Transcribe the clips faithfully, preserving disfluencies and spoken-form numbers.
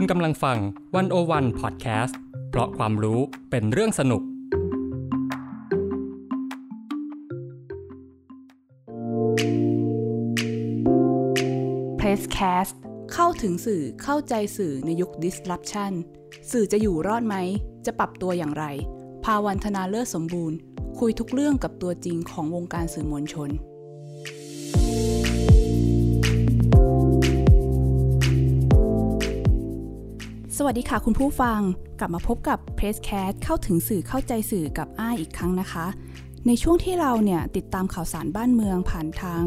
คุณกำลังฟังหนึ่งศูนย์หนึ่ง Podcast เพราะความรู้เป็นเรื่องสนุกPRESSCAST เข้าถึงสื่อเข้าใจสื่อในยุค Disruption สื่อจะอยู่รอดไหมจะปรับตัวอย่างไรภาวันธนาเลิศสมบูรณ์คุยทุกเรื่องกับตัวจริงของวงการสื่อมวลชนสวัสดีค่ะคุณผู้ฟังกลับมาพบกับ PRESSCAST เข้าถึงสื่อเข้าใจสื่อกับอ้ายอีกครั้งนะคะในช่วงที่เราเนี่ยติดตามข่าวสารบ้านเมืองผ่านทาง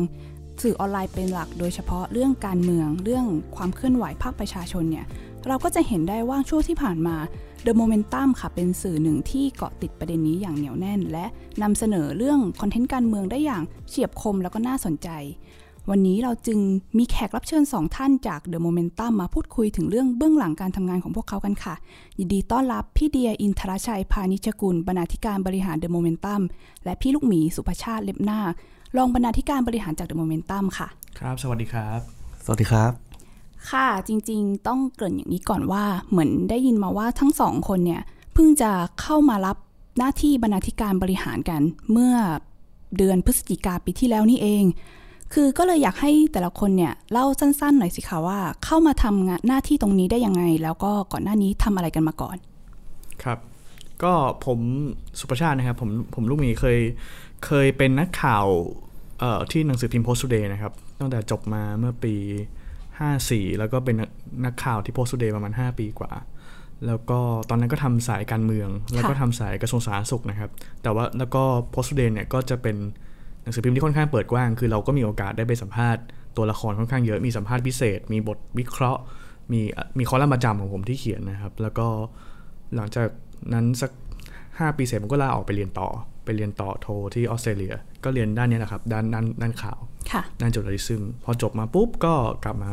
สื่อออนไลน์เป็นหลักโดยเฉพาะเรื่องการเมืองเรื่องความเคลื่อนไหวภาคประชาชนเนี่ยเราก็จะเห็นได้ว่าช่วงที่ผ่านมา The Momentum ค่ะเป็นสื่อหนึ่งที่เกาะติดประเด็นนี้อย่างเหนียวแน่นและนำเสนอเรื่องคอนเทนต์การเมืองได้อย่างเฉียบคมแล้วก็น่าสนใจวันนี้เราจึงมีแขกรับเชิญสองท่านจาก The Momentum มาพูดคุยถึงเรื่องเบื้องหลังการทำงานของพวกเขากันค่ะยินดีต้อนรับพี่เดียอินทรชัยพานิชกุลบรรณาธิการบริหาร The Momentum และพี่ลูกหมีสุภชาติเล็บหน้ารองบรรณาธิการบริหารจาก The Momentum ค่ะครับสวัสดีครับสวัสดีครับค่ะจริงๆต้องเกริ่นอย่างนี้ก่อนว่าเหมือนได้ยินมาว่าทั้งสองคนเนี่ยเพิ่งจะเข้ามารับหน้าที่บรรณาธิการบริหารกันเมื่อเดือนพฤศจิกายนปีที่แล้วนี่เองคือก็เลยอยากให้แต่ละคนเนี่ยเล่าสั้นๆหน่อยสิคะว่าเข้ามาทำงานหน้าที่ตรงนี้ได้ยังไงแล้วก็ก่อนหน้านี้ทำอะไรกันมาก่อนครับก็ผมสุภชาตินะครับผมผมลูกหมีเคยเคยเป็นนักข่าวที่หนังสือพิมพ์ Post Today นะครับตั้งแต่จบมาเมื่อปีห้าสี่แล้วก็เป็นนักข่าวที่ Post Today ประมาณห้าปีกว่าแล้วก็ตอนนั้นก็ทำสายการเมืองแล้วก็ทำสายกระทรวงสาธารณสุขนะครับแต่ว่าแล้วก็ Post Today เนี่ยก็จะเป็นหนังสือพิมพ์ที่ค่อนข้างเปิดกว้างคือเราก็มีโอกาสได้ไปสัมภาษณ์ตัวละครค่อนข้างเยอะมีสัมภาษณ์พิเศษมีบทวิเคราะห์มีมีคอลัมน์ประจำของผมที่เขียนนะครับแล้วก็หลังจากนั้นสักห้าปีเสร็จผมก็ลาออกไปเรียนต่อไปเรียนต่อโทที่ออสเตรเลียก็เรียนด้านนี้แหละครับด้านด้านด้านข่าวด้านจดหมายซึ่งพอจบมาปุ๊บก็กลับมา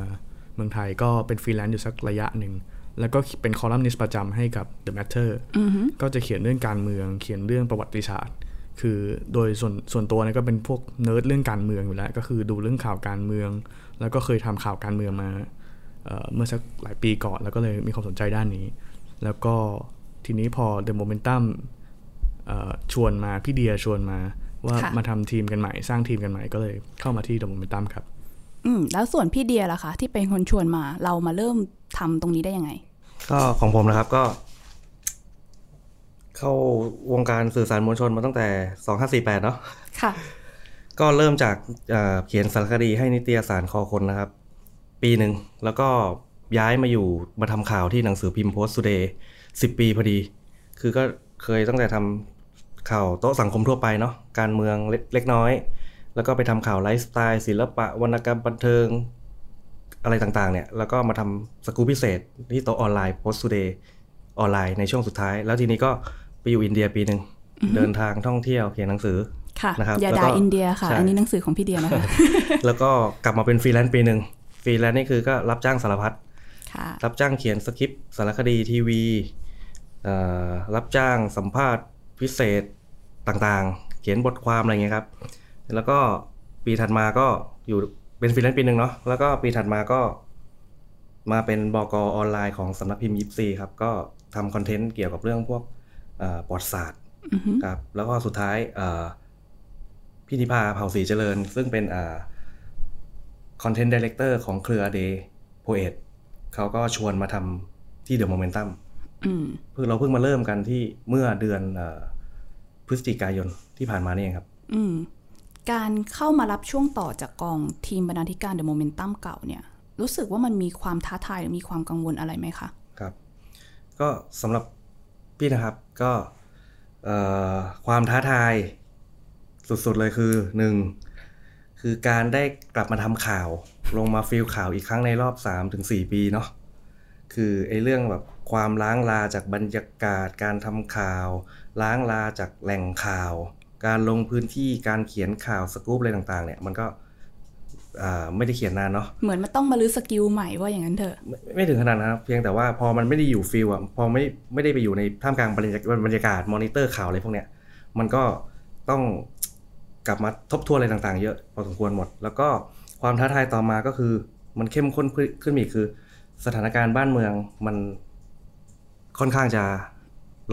เมืองไทยก็เป็นฟรีแลนซ์อยู่สักระยะหนึ่งแล้วก็เป็นคอลัมนิสต์ประจำให้กับ The Matter ก็จะเขียนเรื่องการเมืองเขียนเรื่องประวัติศาสตร์คือโดยส่วนส่วนตัวเนี่ยก็เป็นพวกเนิร์ดเรื่องการเมืองอยู่แล้วก็คือดูเรื่องข่าวการเมืองแล้วก็เคยทำข่าวการเมืองมา เอ่อ เมื่อสักหลายปีก่อนแล้วก็เลยมีความสนใจด้านนี้แล้วก็ทีนี้พอ The Momentum เอ่อชวนมาพี่เดียชวนมาว่ามาทำทีมกันใหม่สร้างทีมกันใหม่ก็เลยเข้ามาที่ The Momentum ครับอืมแล้วส่วนพี่เดียล่ะคะที่เป็นคนชวนมาเรามาเริ่มทำตรงนี้ได้ยังไงก็ของผมนะครับก็เข้าวงการสื่อสารมวลชนมาตั้งแต่สองพันห้าร้อยสี่สิบแปดเนาะค่ะก็เริ่มจากเอ่อเขียนสารคดีให้นิตยสารคอคนนะครับปีหนึ่งแล้วก็ย้ายมาอยู่มาทำข่าวที่หนังสือพิมพ์ Post Today สิบปีพอดีคือก็เคยตั้งแต่ทำข่าวโต๊ะสังคมทั่วไปเนาะการเมืองเล็กน้อยแล้วก็ไปทำข่าวไลฟ์สไตล์ศิลปะวรรณกรรมบันเทิงอะไรต่างๆเนี่ยแล้วก็มาทำสกู๊ปพิเศษที่โต๊ะออนไลน์ Post Today ออนไลน์ในช่วงสุดท้ายแล้วทีนี้ก็ไปอยู่อินเดียปีหนึ่ง mm-hmm. เดินทางท่องเที่ยวเขียนหนังสือนะครับอย่าด่าอินเดียค่ะอันนี้หนังสือของพี่เดียนะคะ แล้วก็กลับมาเป็นฟรีแลนซ์ปีหนึ่งฟรีแลนซ์นี่คือก็รับจ้างสารพัดรับจ้างเขียนสคริปต์สารคดีทีวีรับจ้างสัมภาษณ์พิเศษต่างๆเขียนบทความอะไรเงี้ยครับแล้วก็ปีถัดมาก็อยู่เป็นฟรีแลนซ์ปีหนึ่งเนาะแล้วก็ปีถัดมาก็มาเป็นบก.ออนไลน์ของสำนักพิมพ์ยิปซีครับก็ทำคอนเทนต์เกี่ยวกับเรื่องพวกปอดศาสตร์ครับแล้วก็สุดท้ายพี่นิพาเผ่าศรีเจริญซึ่งเป็นคอนเทนต์ไดเรคเตอร์ของเครือ Ade Poet เขาก็ชวนมาทำที่ The Momentum เพิ่งเราเพิ่งมาเริ่มกันที่เมื่อเดือนพฤศจิกายนที่ผ่านมานี่เองครับการเข้ามารับช่วงต่อจากกองทีมบรรณาธิการ The Momentum เก่าเนี่ยรู้สึกว่ามันมีความท้าทายหรือมีความกังวลอะไรไหมคะครับก็สำหรับพี่นะครับก็ความท้าทายสุดๆเลยคือหนึ่งคือการได้กลับมาทำข่าวลงมาฟีลข่าวอีกครั้งในรอบ สามถึงสี่ปีเนาะคือไอ้เรื่องแบบความล้างลาจากบรรยากาศการทำข่าวล้างลาจากแหล่งข่าวการลงพื้นที่การเขียนข่าวสกู๊ปอะไรต่างๆเนี่ยมันก็ไม่ได้เขียนนานเนาะเหมือนมันต้องมาลื้อสกิลใหม่ว่าอย่างนั้นเถอะไ ม, ไม่ถึงขนาดนะครับเพียงแต่ว่าพอมันไม่ได้อยู่ฟิลอะพอไม่ไม่ได้ไปอยู่ในท่ามกลางบรรยากาศบรรยากาศมอนิเตอร์ข่าวอะไรพวกเนี้ยมันก็ต้องกลับมาทบทวนอะไรต่างๆเยอะพอสมควรหมดแล้วก็ความท้าทายต่อมาก็คือมันเข้มข้นขึ้นอีกคือ สถานการณ์บ้านเมืองมันค่อนข้างจะ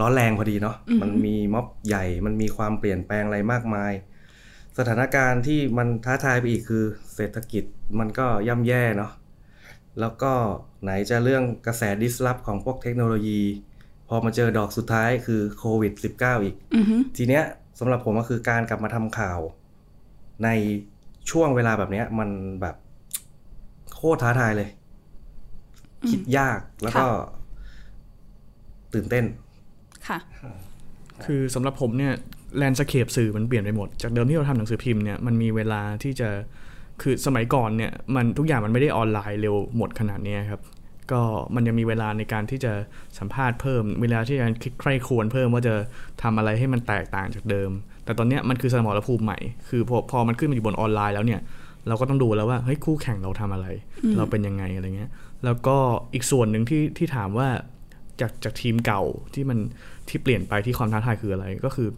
ร้อนแรงพอดีเนาะ มันมีม็อบใหญ่มันมีความเปลี่ยนแปลงอะไรมากมายสถานการณ์ที่มันท้าทายไปอีกคือเศรษฐกิจมันก็ย่ำแย่เนาะแล้วก็ไหนจะเรื่องกระแสดิสรัปของพวกเทคโนโลยีพอมาเจอดอกสุดท้ายคือโควิดสิบเก้า อีก mm-hmm. ทีเนี้ยสำหรับผมก็คือการกลับมาทำข่าวในช่วงเวลาแบบเนี้ยมันแบบโคตรท้าทายเลย mm-hmm. คิดยากแล้วก็ตื่นเต้นค่ะคือสำหรับผมเนี่ยแลนด์สเคปสื่อมันเปลี่ยนไปหมดจากเดิมที่เราทำหนังสือพิมพ์เนี่ยมันมีเวลาที่จะคือสมัยก่อนเนี่ยมันทุกอย่างมันไม่ได้ออนไลน์เร็วหมดขนาดนี้ครับก็มันยังมีเวลาในการที่จะสัมภาษณ์เพิ่มเวลาที่จะคิดใคร่ครวญเพิ่มว่าจะทำอะไรให้มันแตกต่างจากเดิมแต่ตอนนี้มันคือสมรภูมิใหม่คือพอพอมันขึ้นมาอยู่บนออนไลน์แล้วเนี่ยเราก็ต้องดูแล้วว่าเฮ้ยคู่แข่งเราทำอะไรเราเป็นยังไงอะไรเงี้ยแล้วก็อีกส่วนหนึ่งที่ที่ถามว่าจากจากทีมเก่าที่มันที่เปลี่ยนไปที่ความท้าทายคืออะไรก็คือ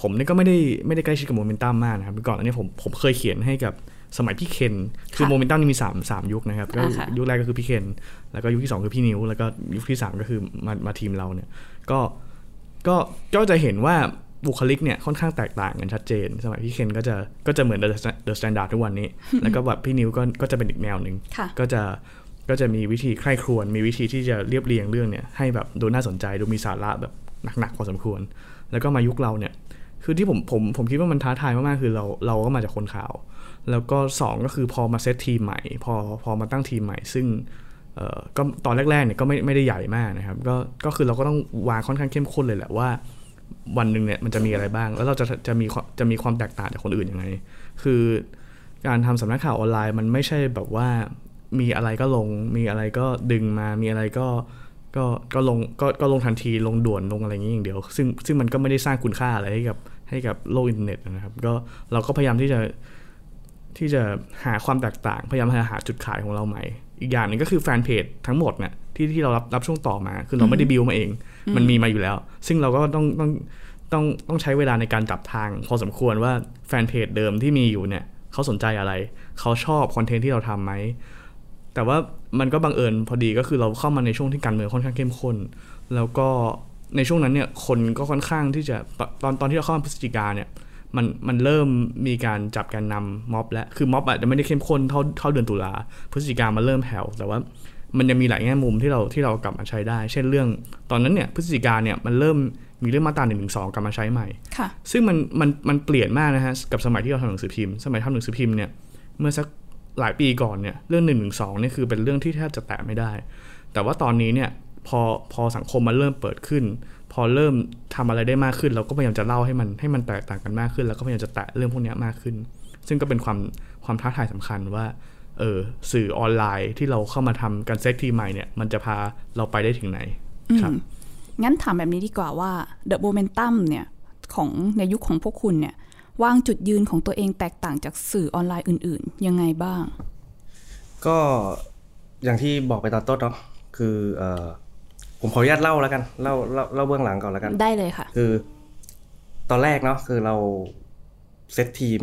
ผมเนี่ยก็ไม่ได้ไม่ได้ใกล้ชิดกับโมเมนตัมมากนะครับก่อนอันนี้ผมผมเคยเขียนให้กับสมัยพี่เคนคือโมเมนตัมนี่มีสาม สามยุคนะครับก็ยุคแรกก็คือพี่เคนแล้วก็ยุคที่สองคือพี่นิวแล้วก็ยุคที่สามก็คือมามาทีมเราเนี่ยก็ก็ก็จะเห็นว่าบุคลิกเนี่ยค่อนข้างแตกต่างกันชัดเจนสมัยพี่เคนก็จะก็จะเหมือน The Standard ทุกวันนี้แล้วก็แบบพี่นิวก็ก็จะเป็นอีกแนวนึงก็จะก็จะมีวิธีใคร่ครวญมีวิธีที่จะเรียบเรียงเรื่องเนี่ยให้แบบดูน่าสนใจดูมีสาระแบบหนักๆพอสมควรแล้วก็มายุคเราเนี่ยคือที่ผมผมผมคิดว่ามันท้าทายมากๆคือเราเราก็มาจากคนข่าวแล้วก็สองก็คือพอมาเซตทีมใหม่พอพอมาตั้งทีมใหม่ซึ่งเอ่อก็ตอนแรกๆเนี่ยก็ไม่ไม่ได้ใหญ่มากนะครับก็ก็คือเราก็ต้องวางค่อนข้างเข้มข้นเลยแหละว่าวันนึงเนี่ยมันจะมีอะไรบ้างแล้วเราจะจะมีจะมีความแตกต่างจากคนอื่นยังไงคือการทำสำนักข่าวออนไลน์มันไม่ใช่แบบว่ามีอะไรก็ลงมีอะไรก็ดึงมามีอะไรก็ก็ก็ลงก็ก็ลงทันทีลงด่วนลงอะไรอย่างนี้อย่างเดียวซึ่งซึ่งมันก็ไม่ได้สร้างคุณค่าอะไรให้กับให้กับโลกอินเทอร์เน็ตนะครับก็เราก็พยายามที่จะที่จะหาความแตกต่างพยายามหาหาจุดขายของเราใหม่อีกอย่างนึงก็คือแฟนเพจทั้งหมดเนี่ยที่ที่เรารับรับช่วงต่อมาคือเราไม่ได้บิวมาเองมันมีมาอยู่แล้วซึ่งเราก็ต้องต้องต้องต้องใช้เวลาในการจับทางพอสมควรว่าแฟนเพจเดิมที่มีอยู่เนี่ยเขาสนใจอะไรเขาชอบคอนเทนต์ที่เราทำไหมแต่ว่ามันก็บังเอิญพอดีก็คือเราเข้ามาในช่วงที่การเมืองค่อนข้างเข้มข้นแล้วก็ในช่วงนั้นเนี่ยคนก็ค่อนข้างที่จะตอนตอนที่เราเข้ามาพฤศจิกาเนี่ยมันมันเริ่มมีการจับแกนนำม็อบแล้วคือม็อบอาจจะไม่ได้เข้มข้นเท่าเท่าเดือนตุลาพฤศจิกามันเริ่มแผ่วแต่ว่ามันยังมีหลายแง่มุมที่เราที่เรากลับมาใช้ได้เช่นเรื่องตอนนั้นเนี่ยพฤศจิกาเนี่ยมันเริ่มมีเรื่องมาตราหนึ่งหนึ่งสองกลับมาใช้ใหม่ซึ่งมันมันมันเปลี่ยนมากนะฮะกับสมัยที่เราทำหนังสือพิมพ์สมัยทำหนังสือพิมพ์เนี่ยเมื่อสักหลายปีก่อนเนี่ยเรื่องหนึ่งหนึ่งสองเนี่ยคือเป็นเรื่องที่แทบจะแตะไม่ได้แต่ว่าตอนนี้เนี่ยพอพอสังคมมันเริ่มเปิดขึ้นพอเริ่มทำอะไรได้มากขึ้นเราก็พยายามจะเล่าให้มันให้มันแตกต่างกันมากขึ้นแล้วก็พยายามจะแตะเรื่องพวกนี้มากขึ้นซึ่งก็เป็นความความท้าทายสำคัญว่าเออสื่อออนไลน์ที่เราเข้ามาทำการเซตทีใหม่เนี่ยมันจะพาเราไปได้ถึงไหนครับงั้นถามแบบนี้ดีกว่าว่า The Momentum เนี่ยของในยุค ของพวกคุณเนี่ยวางจุดยืนของตัวเองแตกต่างจากสื่อออนไลน์อื่นๆยังไงบ้างก็อย่างที่บอกไปตอนต้นเนาะคือเอ่อผมขออนุญาตเล่าแล้วกันเล่าเล่าเล่าเบื้องหลังก่อนแล้วกันได้เลยค่ะคือตอนแรกเนาะคือเราเซตทีม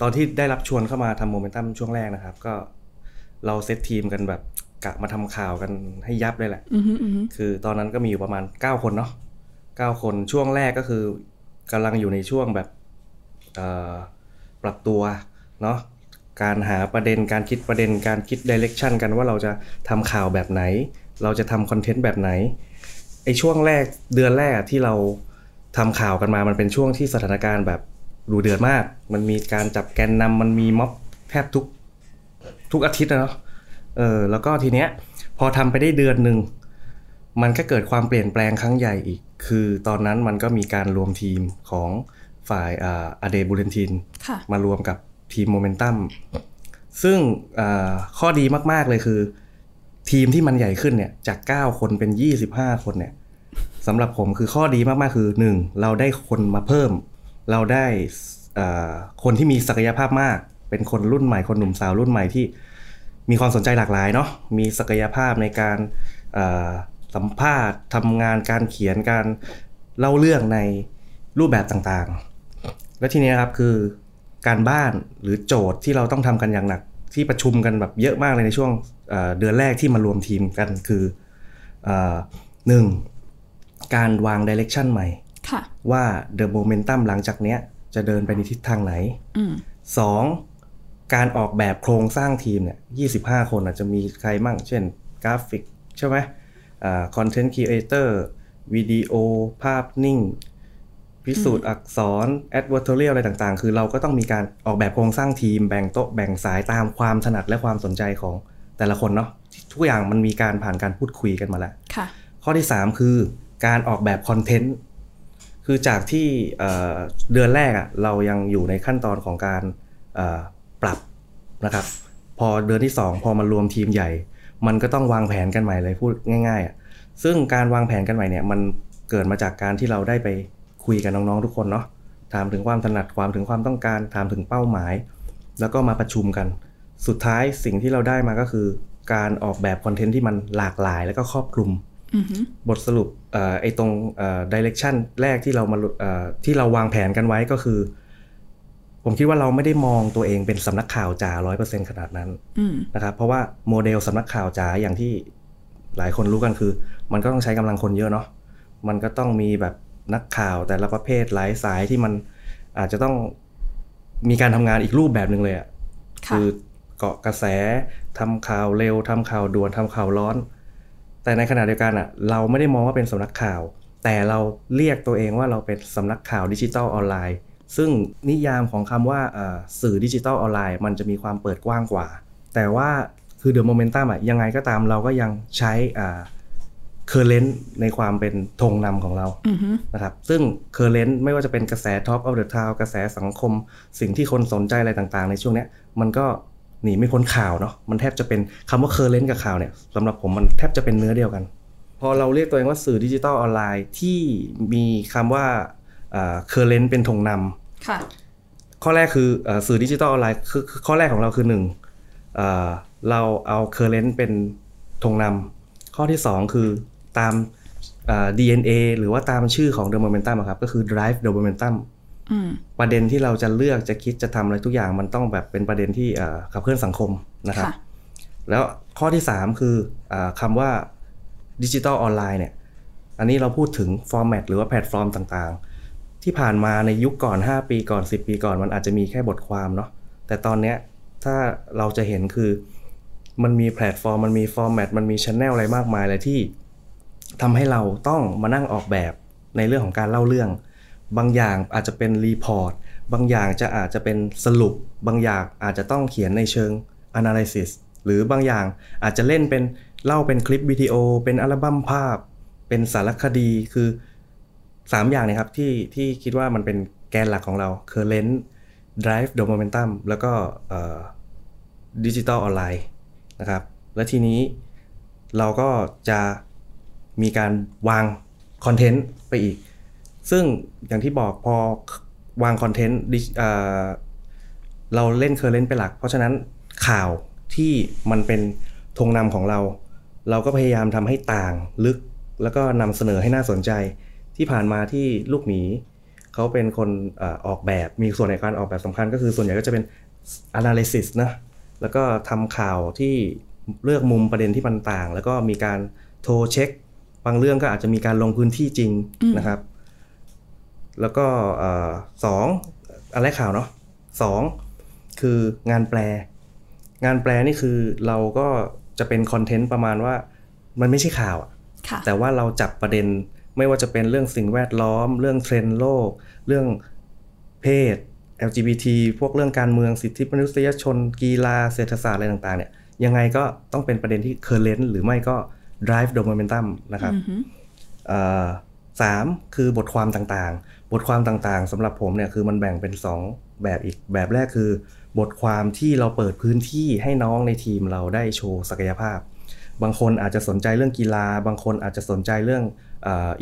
ตอนที่ได้รับชวนเข้ามาทำโมเมนตัมช่วงแรกนะครับก็เราเซตทีมกันแบบกะมาทำข่าวกันให้ยับเลยแหละคือตอนนั้นก็มีอยู่ประมาณเก้าคนเนาะเก้าคนช่วงแรกก็คือกำลังอยู่ในช่วงแบบปรับตัวเนาะการหาประเด็นการคิดประเด็นการคิดไดเรกชันกันว่าเราจะทำข่าวแบบไหนเราจะทำคอนเทนต์แบบไหนไอ้ช่วงแรกเดือนแรกที่เราทำข่าวกันมามันเป็นช่วงที่สถานการณ์แบบดูเดือดมากมันมีการจับแกนนำมันมีม็อบแทบทุกทุกอาทิตย์นะเนาะเออแล้วก็ทีเนี้ยพอทำไปได้เดือนนึงมันก็เกิดความเปลี่ยนแปลงครั้งใหญ่อีกคือตอนนั้นมันก็มีการรวมทีมของฝ่าย Ade Bulletin มารวมกับทีม Momentum ซึ่งข้อดีมากๆเลยคือทีมที่มันใหญ่ขึ้นเนี่ยจากเก้าคนเป็นยี่สิบห้าคนเนี่ยสำหรับผมคือข้อดีมากๆคือหนึ่งเราได้คนมาเพิ่มเราได้คนที่มีศักยภาพมากเป็นคนรุ่นใหม่คนหนุ่มสาวรุ่นใหม่ที่มีความสนใจหลากหลายเนาะมีศักยภาพในการสัมภาษณ์ทำงานการเขียนการเล่าเรื่องในรูปแบบต่างๆและทีนี้นะครับคือการบ้านหรือโจทย์ที่เราต้องทำกันอย่างหนักที่ประชุมกันแบบเยอะมากเลยในช่วง เดือนแรกที่มารวมทีมกันคือหนึ่งการวางไดเรกชันใหม่ว่า The Momentum หลังจากเนี้ยจะเดินไปในทิศทางไหนสองการออกแบบโครงสร้างทีมเนี่ยยี่สิบห้าคนอาจจะมีใครมั่งเช่นกราฟิกใช่ไหมคอนเทนต์ครีเอเตอร์วิดีโอภาพนิ่งพิสูจน์อักษรแอดเวอร์ทอเรียลอะไรต่างๆคือเราก็ต้องมีการออกแบบโครงสร้างทีมแบ่งโต๊ะแบ่งสายตามความถนัดและความสนใจของแต่ละคนเนาะทุกอย่างมันมีการผ่านการพูดคุยกันมาแล้วข้อที่สามคือการออกแบบคอนเทนต์คือจากที่เดือนแรกอ่ะเรายังอยู่ในขั้นตอนของการปรับนะครับพอเดือนที่สองพอมารวมทีมใหญ่มันก็ต้องวางแผนกันใหม่เลยพูดง่ายๆอ่ะซึ่งการวางแผนกันใหม่เนี่ยมันเกิดมาจากการที่เราได้ไปคุยกับน้องๆทุกคนเนาะถามถึงความถนัดความถึงความต้องการถามถึงเป้าหมายแล้วก็มาประชุมกันสุดท้ายสิ่งที่เราได้มาก็คือการออกแบบคอนเทนต์ที่มันหลากหลายแล้วก็ครอบคลุม mm-hmm. บทสรุปเอ่อไอ้ตรงเอ่อ direction แรกที่เรามาเอ่อที่เราวางแผนกันไว้ก็คือผมคิดว่าเราไม่ได้มองตัวเองเป็นสำนักข่าวจ๋า ร้อยเปอร์เซ็นต์ ขนาดนั้น mm-hmm. นะครับเพราะว่าโมเดลสำนักข่าวจ๋าอย่างที่หลายคนรู้กันคือมันก็ต้องใช้กำลังคนเยอะเนาะมันก็ต้องมีแบบนักข่าวแต่ละประเภทหลายสายที่มันอาจจะต้องมีการทำงานอีกรูปแบบนึงเลยอ่ะคือเกาะกระแสทำข่าวเร็วทำข่าวด่วนทำข่าวร้อนแต่ในขณะเดียวกันอ่ะเราไม่ได้มองว่าเป็นสำนักข่าวแต่เราเรียกตัวเองว่าเราเป็นสำนักข่าวดิจิทัลออนไลน์ซึ่งนิยามของคำว่าสื่อดิจิทัลออนไลน์มันจะมีความเปิดกว้างกว่าแต่ว่าคือ The Momentum อ่ะยังไงก็ตามเราก็ยังใช้อ่า current ในความเป็นธงนำของเรา mm-hmm. นะครับซึ่ง current ไม่ว่าจะเป็นกระแส Talk of the Town กระแสสังคมสิ่งที่คนสนใจอะไรต่างๆในช่วงเนี้ยมันก็หนีไม่พ้นข่าวเนาะมันแทบจะเป็นคำว่า current กับข่าวเนี่ยสำหรับผมมันแทบจะเป็นเนื้อเดียวกันพอเราเรียกตัวเองว่าสื่อดิจิทัลออนไลน์ที่มีคำว่าอ่า current เป็นธงนำค่ะข้อแรกคืออ่าสื่อดิจิทัลออนไลน์คือข้อแรกของเราคือหนึ่งอ่าเราเอา current เป็นธงนำข้อที่สองคือตาม ดี เอ็น เอ หรือว่าตามชื่อของ The Momentum อ่ะครับก็คือ Drive The Momentum อืมประเด็นที่เราจะเลือกจะคิดจะทำอะไรทุกอย่างมันต้องแบบเป็นประเด็นที่เอ่อขับเคลื่อนสังคมนะครับแล้วข้อที่สามคือเอ่อคำว่า Digital Online เนี่ยอันนี้เราพูดถึง format หรือว่าแพลตฟอร์มต่างๆที่ผ่านมาในยุคก่อนห้าปีก่อนสิบปีก่อนมันอาจจะมีแค่บทความเนาะแต่ตอนเนี้ยถ้าเราจะเห็นคือมันมีแพลตฟอร์มมันมีฟอร์แมตมันมี channel อะไรมากมายเลยที่ทำให้เราต้องมานั่งออกแบบในเรื่องของการเล่าเรื่องบางอย่างอาจจะเป็นรีพอร์ตบางอย่างจะอาจจะเป็นสรุปบางอย่างอาจจะต้องเขียนในเชิง analysis หรือบางอย่างอาจจะเล่นเป็นเล่าเป็นคลิปวิดีโอเป็นอัลบั้มภาพเป็นสารคดีคือสามอย่างนะครับที่ที่คิดว่ามันเป็นแกนหลักของเรา current drive the momentum แล้วก็เอ่อ digital onlineนะครับและทีนี้เราก็จะมีการวางคอนเทนต์ไปอีกซึ่งอย่างที่บอกพอวางคอนเทนต์เราเล่นเคอร์เรนต์เป็นหลักเพราะฉะนั้นข่าวที่มันเป็นธงนำของเราเราก็พยายามทำให้ต่างลึกแล้วก็นำเสนอให้น่าสนใจที่ผ่านมาที่ลูกหมีเขาเป็นคนออกแบบมีส่วนในการออกแบบสำคัญก็คือส่วนใหญ่ก็จะเป็น analysis นะแล้วก็ทำข่าวที่เลือกมุมประเด็นที่มันต่างแล้วก็มีการโทรเช็คบางเรื่องก็อาจจะมีการลงพื้นที่จริงนะครับแล้วก็สองอะไรข่าวเนาะสองคืองานแปลงานแปลนี่คือเราก็จะเป็นคอนเทนต์ประมาณว่ามันไม่ใช่ข่าวแต่ว่าเราจับประเด็นไม่ว่าจะเป็นเรื่องสิ่งแวดล้อมเรื่องเทรนด์โลกเรื่องเพศแอล จี บี ที พวกเรื่องการเมืองสิทธิมนุษยชนกีฬาเศรษฐศาสตร์อะไรต่างๆเนี่ยยังไงก็ต้องเป็นประเด็นที่ current หรือไม่ก็ drive the momentum นะครับ mm-hmm. สามคือบทความต่างๆบทความต่างๆสำหรับผมเนี่ยคือมันแบ่งเป็นสองแบบอีกแบบแรกคือบทความที่เราเปิดพื้นที่ให้น้องในทีมเราได้โชว์ศักยภาพบางคนอาจจะสนใจเรื่องกีฬาบางคนอาจจะสนใจเรื่อง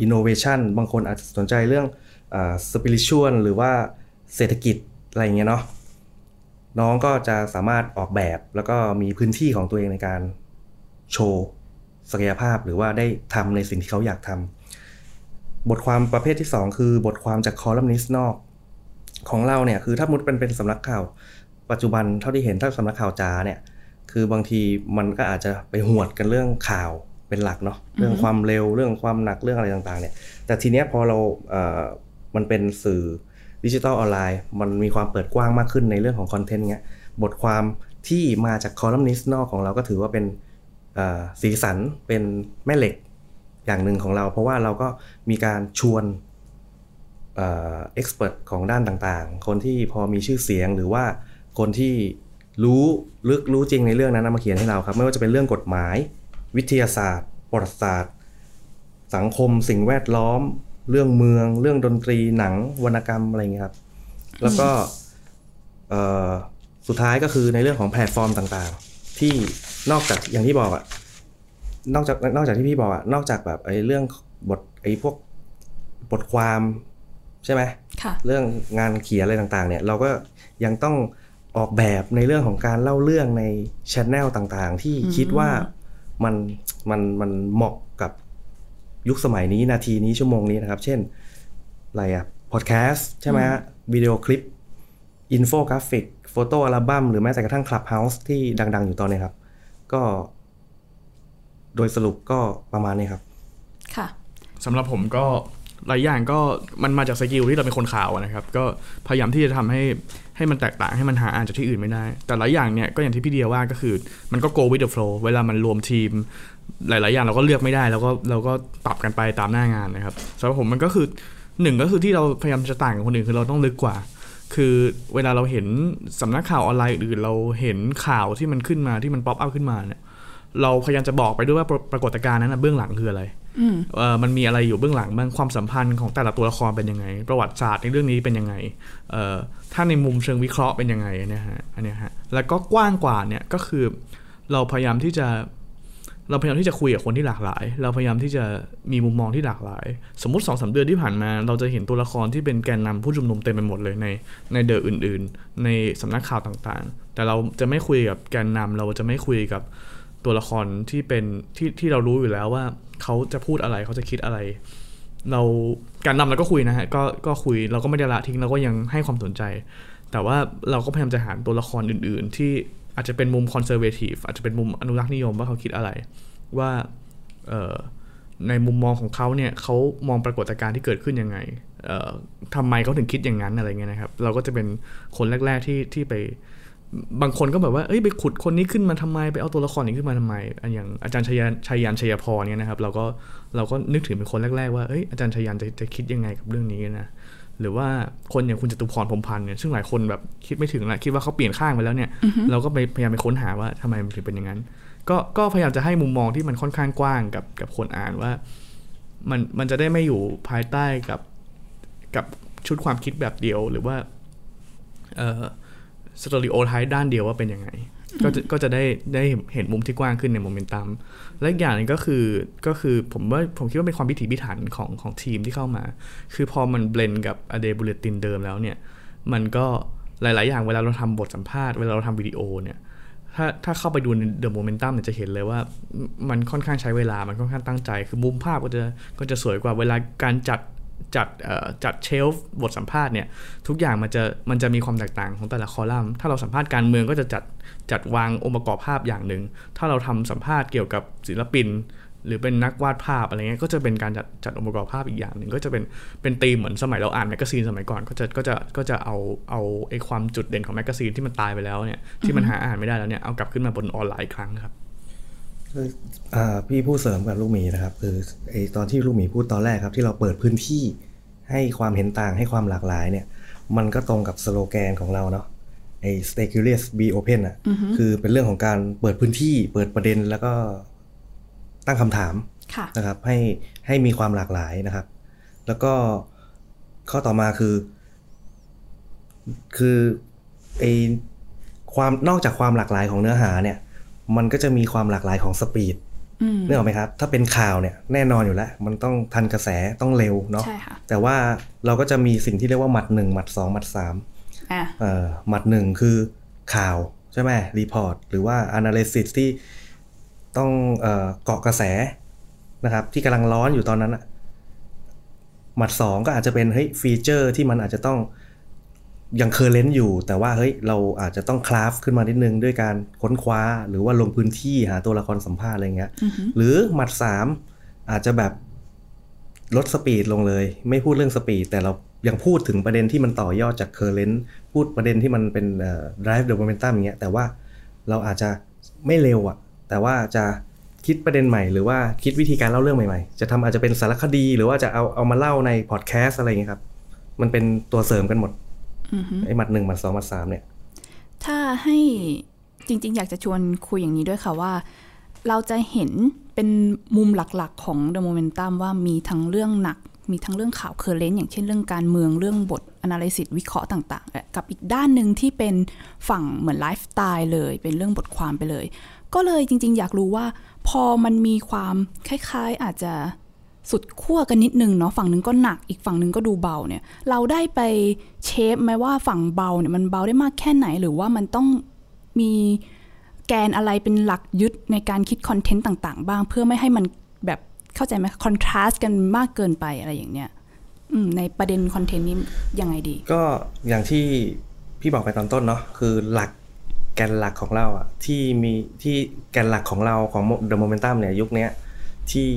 innovation บางคนอาจจะสนใจเรื่อง spiritual หรือว่าเศรษฐกิจอะไรอย่างเงี้ยเนาะน้องก็จะสามารถออกแบบแล้วก็มีพื้นที่ของตัวเองในการโชว์ศักยภาพหรือว่าได้ทำในสิ่งที่เขาอยากทำบทความประเภทที่สองคือบทความจากคอลัมนิสต์นอกของเราเนี่ยคือถ้ามุดเป็นเป็นสำนักข่าวปัจจุบันเท่าที่เห็นถ้าสำนักข่าวจ๋าเนี่ย คือบางทีมันก็อาจจะไปหวดกันเรื่องข่าวเป็นหลักเนาะเรื่องความเร็วเรื่องความหนักเรื่องอะไรต่างๆเนี่ยแต่ทีเนี้ยพอเราเอ่อมันเป็นสื่อดิจิทัลออนไลน์มันมีความเปิดกว้างมากขึ้นในเรื่องของคอนเทนต์เงี้ยบทความที่มาจากคอลัมนิสต์นอกของเราก็ถือว่าเป็นสีสันเป็นแม่เหล็กอย่างหนึ่งของเราเพราะว่าเราก็มีการชวนเอ่อ expert ของด้านต่างๆคนที่พอมีชื่อเสียงหรือว่าคนที่รู้ลึกรู้จริงในเรื่องนั้นมาเขียนให้เราครับไม่ว่าจะเป็นเรื่องกฎหมายวิทยาศาสตร์ประวัติศาสตร์สังคมสิ่งแวดล้อมเรื่องเมืองเรื่องดนตรีหนังวรรณกรรมอะไรอย่างเงี้ยครับแล้วก็สุดท้ายก็คือในเรื่องของแพลตฟอร์มต่างๆที่นอกจากอย่างที่บอกอะนอกจากนอกจากที่พี่บอกอะนอกจากแบบไอ้เรื่องบทไอ้พวกบทความใช่ไหมเรื่องงานเขียนอะไรต่างๆเนี่ยเราก็ยังต้องออกแบบในเรื่องของการเล่าเรื่องใน channel ต่างๆที่คิดว่ามันมันมันเหมาะกับยุคสมัยนี้นาทีนี้ชั่วโมงนี้นะครับเช่นอะไรอะพอดแคสต์ใช่ไหมฮะวิดีโอคลิปอินโฟกราฟิกโฟโต้อัลบั้มหรือแม้แต่กระทั่ง Clubhouse ที่ดังๆอยู่ตอนนี้ครับก็โดยสรุปก็ประมาณนี้ครับค่ะสำหรับผมก็หลายอย่างก็มันมาจากสกิลที่เราเป็นคนข่าวนะครับก็พยายามที่จะทำให้ให้มันแตกต่างให้มันหาอ่านจากที่อื่นไม่ได้แต่หลายอย่างเนี่ยก็อย่างที่พี่เดียว่าก็คือมันก็ go with the flow เวลามันรวมทีมหลายๆอย่างเราก็เลือกไม่ได้แล้วก็เราก็ปรับกันไปตามหน้างานนะครับสำหรับผมมันก็คือหนึ่งก็คือที่เราพยายามจะต่างกับคนอื่นคือเราต้องลึกกว่าคือเวลาเราเห็นสำนักข่าวออนไลน์อื่นเราเห็นข่าวที่มันขึ้นมาที่มันป๊อปอัพขึ้นมาเนี่ยเราพยายามจะบอกไปด้วยว่าปรากฏการณ์นั้นนะเบื้องหลังคืออะไรมันมีอะไรอยู่เบื้องหลังบ้างความสัมพันธ์ของแต่ละตัวละครเป็นยังไงประวัติศาสตร์ในเรื่องนี้เป็นยังไงถ้าในมุมเชิงวิเคราะห์เป็นยังไงเนี่ยฮะอันนี้ฮะแล้วก็กว้างกว่าเนี่ยก็คือเราพยายามที่จะเราพยายามที่จะคุยกับคนที่หลากหลายเราพยายามที่จะมีมุมมองที่หลากหลายสมมุติ สองถึงสาม เดือนที่ผ่านมาเราจะเห็นตัวละครที่เป็นแกนนำผู้ชุมนุมเต็มไปหมดเลยในในเดอะอื่นๆในสำนักข่าวต่างๆแต่เราจะไม่คุยกับแกนนำเราจะไม่คุยกับตัวละครที่เป็นที่ที่เรารู้อยู่แล้วว่าเขาจะพูดอะไรเขาจะคิดอะไรเราการนำเราก็คุยนะฮะก็ก็คุยเราก็ไม่ได้ละทิ้งเราก็ยังให้ความสนใจแต่ว่าเราก็พยายามจะหาตัวละครอื่นๆที่อาจจะเป็นมุมคอนเซอร์เวทีฟอาจจะเป็นมุมอนุรักษ์นิยมว่าเขาคิดอะไรว่าในมุมมองของเขาเนี่ยเขามองปรากฏการณ์ที่เกิดขึ้นยังไงทำไมเขาถึงคิดอย่างนั้นอะไรเงี้ยนะครับเราก็จะเป็นคนแรกๆที่ที่ไปบางคนก็แบบว่าเอ้ยไปขุดคนนี้ขึ้นมาทำไมไปเอาตัวละครนี้ขึ้นมาทำไมอย่างอาจารย์ชัยยันชัยยันชัยพรเนี่ยนะครับเราก็เราก็นึกถึงเป็นคนแรกๆว่าเอ้ยอาจารย์ชัยยันจะจะคิดยังไงกับเรื่องนี้นะหรือว่าคนอย่างคุณจตุพรพรหมพันธ์เนี่ยซึ่งหลายคนแบบคิดไม่ถึงละคิดว่าเขาเปลี่ยนข้างไปแล้วเนี่ย uh-huh. เราก็ไปพยายามไปค้นหาว่าทำไมมันถึงเป็นอย่างนั้นก็ก็พยายามจะให้มุมมองที่มันค่อนข้างกว้างกับกับคนอ่านว่ามันมันจะได้ไม่อยู่ภายใต้กับกับชุดความคิดแบบเดียวหรือว่าเอ่อสตอรี่โอไทป์ด้านเดียวว่าเป็นยังไงก็จะก็จะได้ได้เห็นมุมที่กว้างขึ้นในโมเมนตัมและอีกอย่างนึงก็คือก็คือผมว่าผมคิดว่าเป็นความพิถีพิถันของของทีมที่เข้ามาคือพอมันเบลนด์กับ Ade Bulletin เดิมแล้วเนี่ยมันก็หลายๆอย่างเวลาเราทำบทสัมภาษณ์เวลาเราทำวิดีโอเนี่ยถ้าถ้าเข้าไปดูใน The Momentum เนี่ยจะเห็นเลยว่ามันค่อนข้างใช้เวลามันค่อนข้างตั้งใจคือมุมภาพก็จะก็จะสวยกว่าเวลาการจัดจัดจัดเชลฟ์บทสัมภาษณ์เนี่ยทุกอย่างมันจะมันจะมีความแตกต่างของแต่ละคอลัมน์ถ้าเราสัมภาษณ์การเมืองก็จะจัดจัดวางองค์ประกอบภาพอย่างหนึ่งถ้าเราทำสัมภาษณ์เกี่ยวกับศิลปินหรือเป็นนักวาดภาพอะไรเงี้ยก็จะเป็นการจัดจัดองค์ประกอบภาพอีกอย่างหนึ่งก็จะเป็นเป็นธีมเหมือนสมัยเราอ่านแมกกาซีนสมัยก่อนก็จะก็จะก็จะเอาเอาไอ้ความจุดเด่นของแมกกาซีนที่มันตายไปแล้วเนี่ยที่มันหาอ่านไม่ได้แล้วเนี่ยเอากลับขึ้นมาบนออนไลน์อีกครั้งครับพี่ผู้เสริมกับลูกหมีนะครับคือไอตอนที่ลูกหมีพูดตอนแรกครับที่เราเปิดพื้นที่ให้ความเห็นต่างให้ความหลากหลายเนี่ยมันก็ตรงกับสโลแกนของเราเนาะไอ้ Stay Curious Be Open อ่ะ mm-hmm. คือเป็นเรื่องของการเปิดพื้นที่เปิดประเด็นแล้วก็ตั้งคำถามนะครับให้ให้มีความหลากหลายนะครับแล้วก็ข้อต่อมาคือคือไอความนอกจากความหลากหลายของเนื้อหาเนี่ยมันก็จะมีความหลากหลายของสปีดนึกออกไหมครับถ้าเป็นข่าวเนี่ยแน่นอนอยู่แล้วมันต้องทันกระแสต้องเร็วเนาะแต่ว่าเราก็จะมีสิ่งที่เรียกว่าหมัดหนึ่งหมัดสองหมัดสามหมัดหนึ่งคือข่าวใช่ไหมรีพอร์ตหรือว่า analysis ที่ต้องเอ่อเกาะกระแสนะครับที่กำลังร้อนอยู่ตอนนั้นหมัดสองก็อาจจะเป็นเฮ้ยฟีเจอร์ที่มันอาจจะต้อง ยังเคอร์เลนต์อยู่แต่ว่าเฮ้ยเราอาจจะต้องคราฟขึ้นมานิดนึงด้วยการค้นคว้าหรือว่าลงพื้นที่หาตัวละครสัมภาษณ์อะไรเงี้ย mm-hmm. หรือหมัดสามอาจจะแบบลดสปีดลงเลยไม่พูดเรื่องสปีดแต่เรายังพูดถึงประเด็นที่มันต่อยอดจากเคอร์เลนต์พูดประเด็นที่มันเป็น drive the momentum อย่างเงี้ยแต่ว่าเราอาจจะไม่เร็วอะแต่ว่าจะคิดประเด็นใหม่หรือว่าคิดวิธีการเล่าเรื่องใหม่ๆจะทำอาจจะเป็นสารคดีหรือว่าจะเอาเอามาเล่าในพอดแคสต์อะไรเงี้ยครับมันเป็นตัวเสริมกันหมดไอ้หมัดหนึ่งหมัดสองหมัดสามเนี่ยถ้าให้จริงๆอยากจะชวนคุยอย่างนี้ด้วยค่ะว่าเราจะเห็นเป็นมุมหลักๆของ The Momentum ว่ามีทั้งเรื่องหนักมีทั้งเรื่องข่าวเคอร์เรนต์อย่างเช่นเรื่องการเมืองเรื่องบท analysis วิเคราะห์ต่างๆกับอีกด้านหนึ่งที่เป็นฝั่งเหมือนไลฟ์สไตล์เลยเป็นเรื่องบทความไปเลยก็เลยจริงๆอยากรู้ว่าพอมันมีความคล้ายๆอาจจะสุดขั้วกันนิดนึงเนาะฝั่งนึงก็หนักอีกฝั่งนึงก็ดูเบาเนี่ยเราได้ไปเชฟไหมว่าฝั่งเบาเนี่ยมันเบาได้มากแค่ไหนหรือว่ามันต้องมีแกนอะไรเป็นหลักยึดในการคิดคอนเทนต์ต่างๆบ้างเพื่อไม่ให้มันแบบเข้าใจไหมคอนทราสต์กันมากเกินไปอะไรอย่างเนี้ยในประเด็นคอนเทนต์นี้ยังไงดีก็อย่างที่พี่บอกไปตอนต้นเนาะคือหลักแกนหลักของเราอะที่มีที่แกนหลักของเราของ The Momentum เนี่ยยุคนี้ที่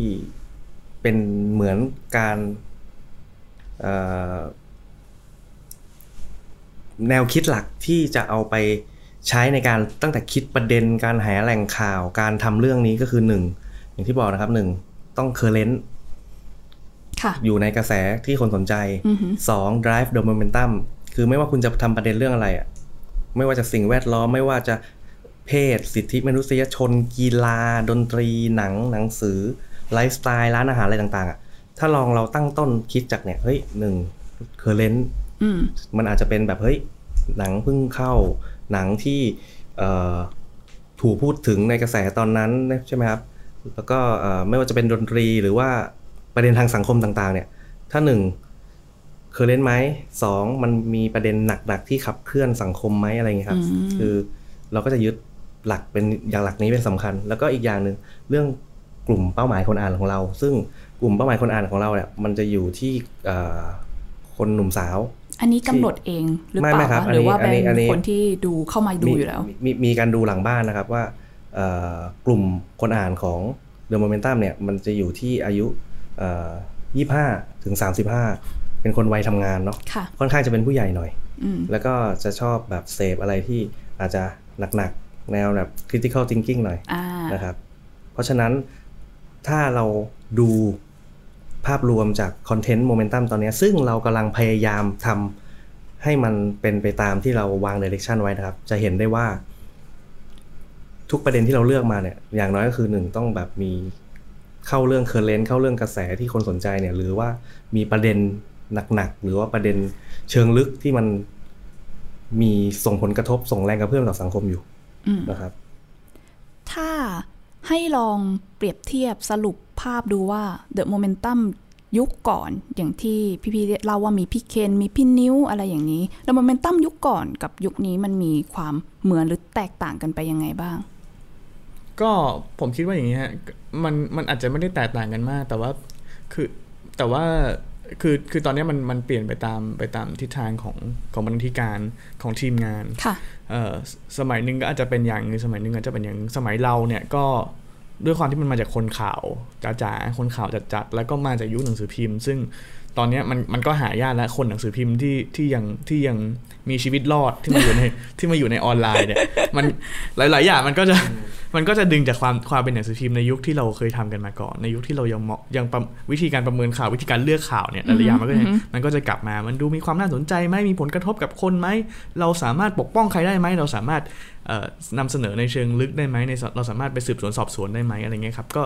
เป็นเหมือนการแนวคิดหลักที่จะเอาไปใช้ในการตั้งแต่คิดประเด็นการหาแหล่งข่าวการทำเรื่องนี้ก็คือหนึ่งอย่างที่บอกนะครับหนึ่งต้องเคอร์เรนต์อยู่ในกระแสที่คนสนใจสอง drive the momentum คือไม่ว่าคุณจะทำประเด็นเรื่องอะไรอะไม่ว่าจะสิ่งแวดล้อมไม่ว่าจะเพศสิทธิมนุษยชนกีฬาดนตรีหนังหนังสือไลฟ์สไตล์ร้านอาหารอะไรต่างๆอ่ะถ้าลองเราตั้งต้นคิดจากเนี่ยเฮ้ยหนึ่งเคอร์เรนต์มันอาจจะเป็นแบบเฮ้ยหนังเพิ่งเข้าหนังที่ถูกพูดถึงในกระแสตอนนั้นใช่ไหมครับแล้วก็ไม่ว่าจะเป็นดนตรีหรือว่าประเด็นทางสังคมต่างๆเนี่ยถ้าหนึ่งเคอร์เรนต์ไหมสองมันมีประเด็นหนักๆที่ขับเคลื่อนสังคมไหมอะไรเงี้ยครับคือเราก็จะยึดหลักเป็นอย่างหลักนี้เป็นสำคัญแล้วก็อีกอย่างนึงเรื่องกลุ่มเป้าหมายคนอ่านของเราซึ่งกลุ่มเป้าหมายคนอ่านของเราเนี่ยมันจะอยู่ที่คนหนุ่มสาวอันนี้กำหนดเองหรือเปล่าหรือว่าเป็นคนที่ดูเข้ามาดูอยู่แล้วมีมีการดูหลังบ้านนะครับว่ากลุ่มคนอ่านของ The Momentum เนี่ยมันจะอยู่ที่อายุยี่สิบห้าถึงสามสิบห้าเป็นคนวัยทำงานเนาะค่อนข้างจะเป็นผู้ใหญ่หน่อยแล้วก็จะชอบแบบเสพอะไรที่อาจจะหนักๆแนวแบบ critical thinking หน่อยนะครับเพราะฉะนั้นถ้าเราดูภาพรวมจากคอนเทนต์โมเมนตัมตอนนี้ซึ่งเรากำลังพยายามทำให้มันเป็นไปตามที่เราวางไดเรคชั่นไว้นะครับจะเห็นได้ว่าทุกประเด็นที่เราเลือกมาเนี่ยอย่างน้อยก็คือหนึ่งต้องแบบมีเข้าเรื่องเคอร์เรนต์เข้าเรื่องกระแสที่คนสนใจเนี่ยหรือว่ามีประเด็นหนักๆหรือว่าประเด็นเชิงลึกที่มันมีส่งผลกระทบส่งแรงกระเพื่อมต่อสังคมอยู่นะครับถ้าให้ลองเปรียบเทียบสรุปภาพดูว่า The Momentum ยุคก่อนอย่างที่พี่ๆเล่าว่ามีพี่เคนมีพี่นิ้วอะไรอย่างนี้ The Momentum ยุคก่อนกับยุคนี้มันมีความเหมือนหรือแตกต่างกันไปยังไงบ้างก็ผมคิดว่าอย่างนี้ฮะมันมันอาจจะไม่ได้แตกต่างกันมากแต่ว่าคือแต่ว่าคือคือตอนนี้มันมันเปลี่ยนไปตามไปตามทิศทางของของบรรณาธิการของทีมงานค่ะเอ่อสมัยนึงก็อาจจะเป็นอย่างนึงสมัยนึงอาจจะเป็นอย่างสมัยเราเนี่ยก็ด้วยความที่มันมาจากคนข่าวจ๋าๆคนข่าวจัดๆแล้วก็มาจากยุคหนังสือพิมพ์ซึ่งตอนนี้มันมันก็หายากแล้วคนหนังสือพิมพ์ที่ที่ยังที่ยังมีชีวิตรอดที่มาอยู่ในที่มาอยู่ในออนไลน์เนี่ยมันหลายๆอย่างมันก็จะมันก็จะดึงจากความความเป็นหนังสือพิมพ์ในยุคที่เราเคยทำกันมาก่อนในยุคที่เรายังยังวิธีการประเมินข่าววิธีการเลือกข่าวเนี่ยหลายๆอย่างมันก็มันก็จะกลับมามันดูมีความน่าสนใจไหมมีผลกระทบกับคนไหมเราสามารถปกป้องใครได้ไหมเราสามารถนำเสนอในเชิงลึกได้ไหมในเราสามารถไปสืบสวนสอบสวนได้ไหมอะไรเงี้ยครับก็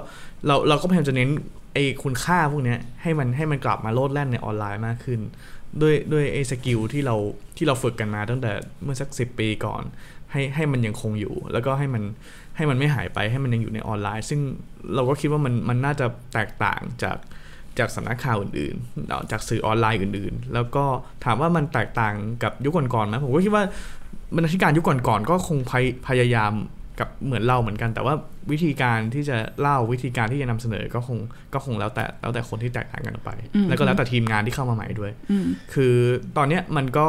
เราเราก็พยายามจะเน้นไอ้คุณค่าพวกนี้ให้มันให้มันกลับมาโลดแล่นในออนไลน์มากขึ้นด้วยด้วยไอ้สกิลที่เราที่เราฝึกกันมาตั้งแต่เมื่อสักสิบปีก่อนให้ให้มันยังคงอยู่แล้วก็ให้มันให้มันไม่หายไปให้มันยังอยู่ในออนไลน์ซึ่งเราก็คิดว่ามันมันน่าจะแตกต่างจากจากสำนักข่าวอื่นๆจากสื่อออนไลน์อื่นๆแล้วก็ถามว่ามันแตกต่างกับยุคก่อนๆไหมผมก็คิดว่าบรรณาธิการยุคก่อนๆก็คงพยายามกับเหมือนเราเหมือนกันแต่ว่าวิธีการที่จะเล่าวิธีการที่จะนำเสนอก็คงก็คงแล้วแต่แล้วแต่คนที่แตกต่างกันออกไปแล้วก็แล้วแต่ทีมงานที่เข้ามาใหม่ด้วยคือตอนเนี้ยมันก็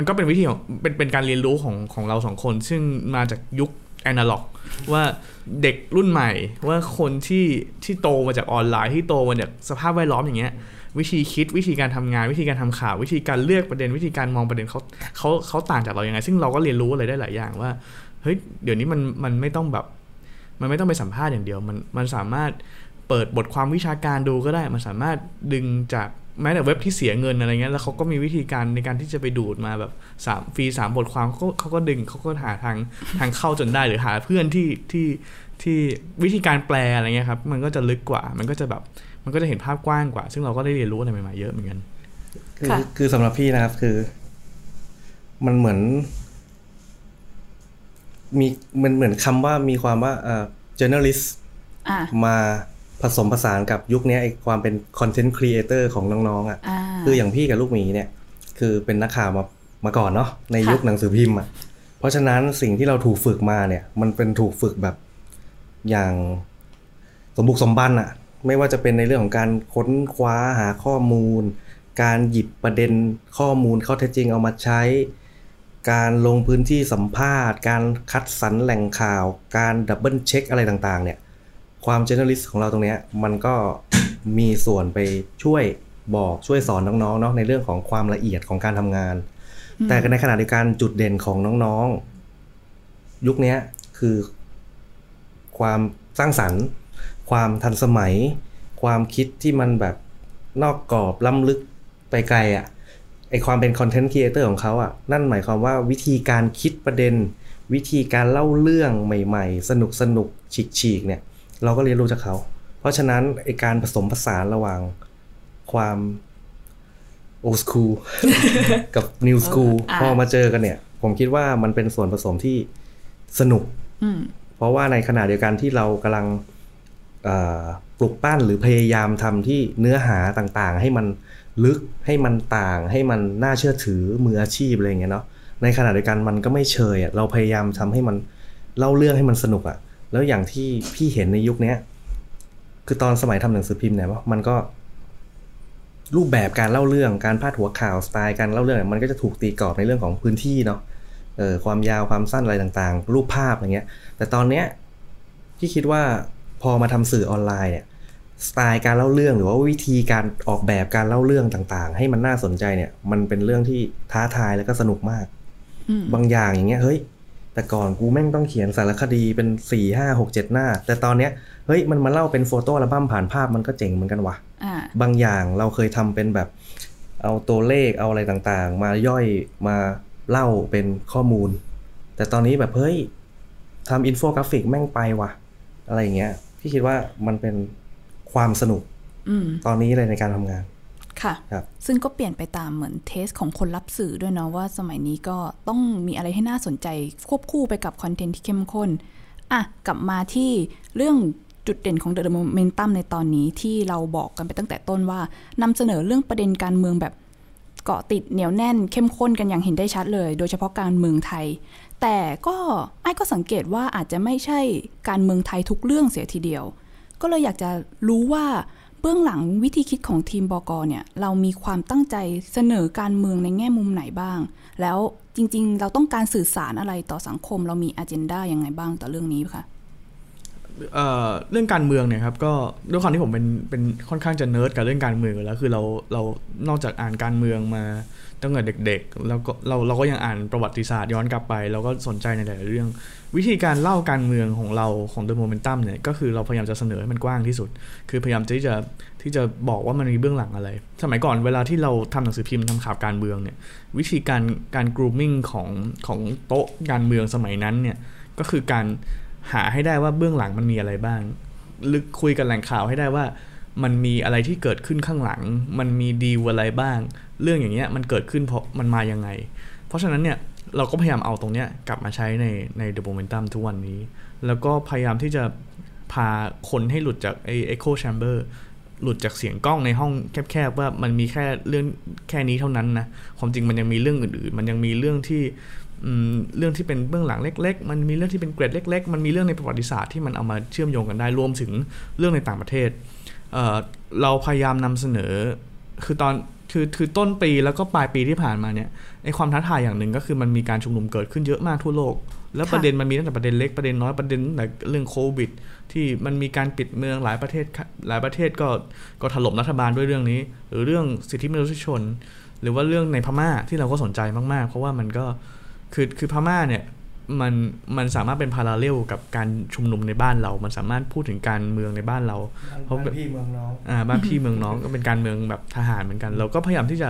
มันก็เป็นวิธีของเป็นเป็นการเรียนรู้ของของเราสองคนซึ่งมาจากยุคแอนาล็อกว่าเด็กรุ่นใหม่ว่าคนที่ที่โตมาจากออนไลน์ที่โตมาจากสภาพแวดล้อมอย่างเงี้ยวิธีคิดวิธีการทำงานวิธีการทำข่าววิธีการเลือกประเด็นวิธีการมองประเด็นเขาเขาเขาต่างจากเราอย่างไรซึ่งเราก็เรียนรู้อะไรได้หลายอย่างว่าเฮ้ยเดี๋ยวนี้มันมันไม่ต้องแบบมันไม่ต้องไปสัมภาษณ์อย่างเดียวมันมันสามารถเปิดบทความวิชาการดูก็ได้มันสามารถดึงจากแม้แต่เว็บที่เสียเงินอะไรเงี้ยแล้วเขาก็มีวิธีการในการที่จะไปดูดมาแบบสามฟรีสามบทความเขาเขาก็ดึงเขาก็หาทางทางเข้าจนได้หรือหาเพื่อนที่ที่ที่วิธีการแปลอะไรเงี้ยครับมันก็จะลึกกว่ามันก็จะแบบมันก็จะเห็นภาพกว้างกว่าซึ่งเราก็ได้เรียนรู้อะไรใหม่ๆเยอะเหมือนกันคือคือสำหรับพี่นะครับคือมันเหมือนมีมันเหมือนคำว่ามีความว่าเอ่อ journalist มาผสมผสานกับยุคนี้ไอ้ความเป็น content creator ของน้องๆ อ่ะคืออย่างพี่กับลูกหมีเนี่ยคือเป็นนักข่าวมามาก่อนเนาะในยุคหนังสือพิมพ์อ่ะเพราะฉะนั้นสิ่งที่เราถูกฝึกมาเนี่ยมันเป็นถูกฝึกแบบอย่างสมบุกสมบันอ่ะไม่ว่าจะเป็นในเรื่องของการค้นคว้าหาข้อมูลการหยิบประเด็นข้อมูลข้อเท็จจริงเอามาใช้การลงพื้นที่สัมภาษณ์การคัดสรรแหล่งข่าวการดับเบิลเช็คอะไรต่างๆเนี่ยความเจเนอริสของเราตรงนี้มันก็มีส่วนไปช่วยบอกช่วยสอนน้องๆเนาะในเรื่องของความละเอียดของการทำงานแต่ในขณะเดียวกันจุดเด่นของน้องๆยุคนี้คือความสร้างสรรค์ความทันสมัยความคิดที่มันแบบนอกกรอบล้ำลึกไปไกลอ่ะไอความเป็นคอนเทนต์ครีเอเตอร์ของเขาอ่ะนั่นหมายความว่าวิธีการคิดประเด็นวิธีการเล่าเรื่องใหม่ๆสนุกสนุกฉีกๆเนี่ยเราก็เรียนรู้จากเขาเพราะฉะนั้นไอการผสมผสานระหว่างความโอสคูลกับนิวสคูลพอมาเจอกันเนี่ยผมคิดว่ามันเป็นส่วนผสมที่สนุกเพราะว่าในขณะเดียวกันที่เรากำลังปลุกปั้นหรือพยายามทำที่เนื้อหาต่างๆให้มันลึกให้มันต่างให้มันน่าเชื่อถือมืออาชีพอะไรอย่างเงี้ยเนาะในขณะเดียวกันมันก็ไม่เชยอ่ะเราพยายามทำให้มันเล่าเรื่องให้มันสนุกอ่ะแล้วอย่างที่พี่เห็นในยุคนี้คือตอนสมัยทำหนังสือพิมพ์เนี่ยมันก็รูปแบบการเล่าเรื่องการพาดหัวข่าวสไตล์การเล่าเรื่องมันก็จะถูกตีกรอบในเรื่องของพื้นที่เนาะเออความยาวความสั้นอะไรต่างๆรูปภาพอย่างเงี้ยแต่ตอนเนี้ยพี่คิดว่าพอมาทำสื่อออนไลน์เนี่ยสไตล์การเล่าเรื่องหรือว่าวิธีการออกแบบการเล่าเรื่องต่างๆให้มันน่าสนใจเนี่ยมันเป็นเรื่องที่ท้าทายแล้วก็สนุกมากบางอย่างอย่างเงี้ยเฮ้ยแต่ก่อนกูแม่งต้องเขียนสารคดีเป็นสี่ ห้า หก เจ็ดหน้าแต่ตอนเนี้ยเฮ้ยมันมาเล่าเป็นโฟโต้อัลบั้มผ่านภาพมันก็เจ๋งเหมือนกันว่ะบางอย่างเราเคยทำเป็นแบบเอาตัวเลขเอาอะไรต่างๆมาย่อยมาเล่าเป็นข้อมูลแต่ตอนนี้แบบเฮ้ยทำอินโฟกราฟิกแม่งไปว่ะอะไรอย่างเงี้ยพี่คิดว่ามันเป็นความสนุกตอนนี้เลยในการทำงานค่ะซึ่งก็เปลี่ยนไปตามเหมือนเทสของคนรับสื่อด้วยเนาะว่าสมัยนี้ก็ต้องมีอะไรให้น่าสนใจควบคู่ไปกับคอนเทนต์ที่เข้มข้นอ่ะกลับมาที่เรื่องจุดเด่นของ The Momentum ในตอนนี้ที่เราบอกกันไปตั้งแต่ต้นว่านำเสนอเรื่องประเด็นการเมืองแบบเกาะติดเหนียวแน่นเข้มข้นกันอย่างเห็นได้ชัดเลยโดยเฉพาะการเมืองไทยแต่ก็ไอ้ก็สังเกตว่าอาจจะไม่ใช่การเมืองไทยทุกเรื่องเสียทีเดียวก็เลยอยากจะรู้ว่าเบื้องหลังวิธีคิดของทีมบก.เนี่ยเรามีความตั้งใจเสนอการเมืองในแง่มุมไหนบ้างแล้วจริงๆเราต้องการสื่อสารอะไรต่อสังคมเรามีอเจนดายังไงบ้างต่อเรื่องนี้คะเอ่อเรื่องการเมืองเนี่ยครับก็ด้วยความที่ผมเป็นเป็นค่อนข้างจะเนิร์ดกับเรื่องการเมืองอยู่แล้วคือเราเรานอกจากอ่านการเมืองมาตั้งแต่เด็กๆแล้วก็เราเราก็ยังอ่านประวัติศาสตร์ย้อนกลับไปแล้วก็สนใจในหลายเรื่องวิธีการเล่าการเมืองของเราของ The Momentum เนี่ยก็คือเราพยายามจะเสนอให้มันกว้างที่สุดคือพยายามที่จะที่จะบอกว่ามันมีเบื้องหลังอะไรสมัยก่อนเวลาที่เราทำหนังสือพิมพ์ทำข่าวการเมืองเนี่ยวิธีการการ grooming ของของโต๊ะการเมืองสมัยนั้นเนี่ยก็คือการหาให้ได้ว่าเบื้องหลังมันมีอะไรบ้างลึกคุยกันแหล่งข่าวให้ได้ว่ามันมีอะไรที่เกิดขึ้นข้างหลังมันมีดีลอะไรบ้างเรื่องอย่างเงี้ยมันเกิดขึ้นเพราะมันมายังไงเพราะฉะนั้นเนี่ยเราก็พยายามเอาตรงเนี้ยกลับมาใช้ในใน The Momentum ทุกวันนี้แล้วก็พยายามที่จะพาคนให้หลุดจากไอ้ Echo Chamber หลุดจากเสียงกล้องในห้องแคบๆว่ามันมีแค่เรื่องแค่นี้เท่านั้นนะความจริงมันยังมีเรื่องอื่นๆมันยังมีเรื่องที่เรื่องที่เป็นเบื้องหลังเล็กๆมันมีเรื่องที่เป็นเกร็ดเล็กๆมันมีเรื่องในประวัติศาสตร์ที่มันเอามาเชื่อมโยงกันได้รวมถึงเรื่องในต่างประเทศ เอ่อ เราพยายามนำเสนอคือตอน คือคือต้นปีแล้วก็ปลายปีที่ผ่านมาเนี่ยไอ้ความท้าทายอย่างหนึ่งก็คือมันมีการชุมนุมเกิดขึ้นเยอะมากทั่วโลกแล้วประเด็นมันมีตั้งแต่ประเด็นเล็กประเด็นน้อยประเด็นแต่เรื่องโควิดที่มันมีการปิดเมืองหลายประเทศหลายประเทศก็ก็ถล่มรัฐบาลด้วยเรื่องนี้หรือเรื่องสิทธิมนุษยชนหรือว่าเรื่องในพม่าที่เราก็สนใจมากๆเพราะว่ามันก็คือคือพม่าเนี่ยมันมันสามารถเป็นพาราเรลกับการชุมนุมในบ้านเรามันสามารถพูดถึงการเมืองในบ้านเราเพราะแบบพี่เมืองน้องอ่าบ้านพี่เมืองน้องก็เป็นการเมืองแบบทหารเหมือนกันเราก็พยายามที่จะ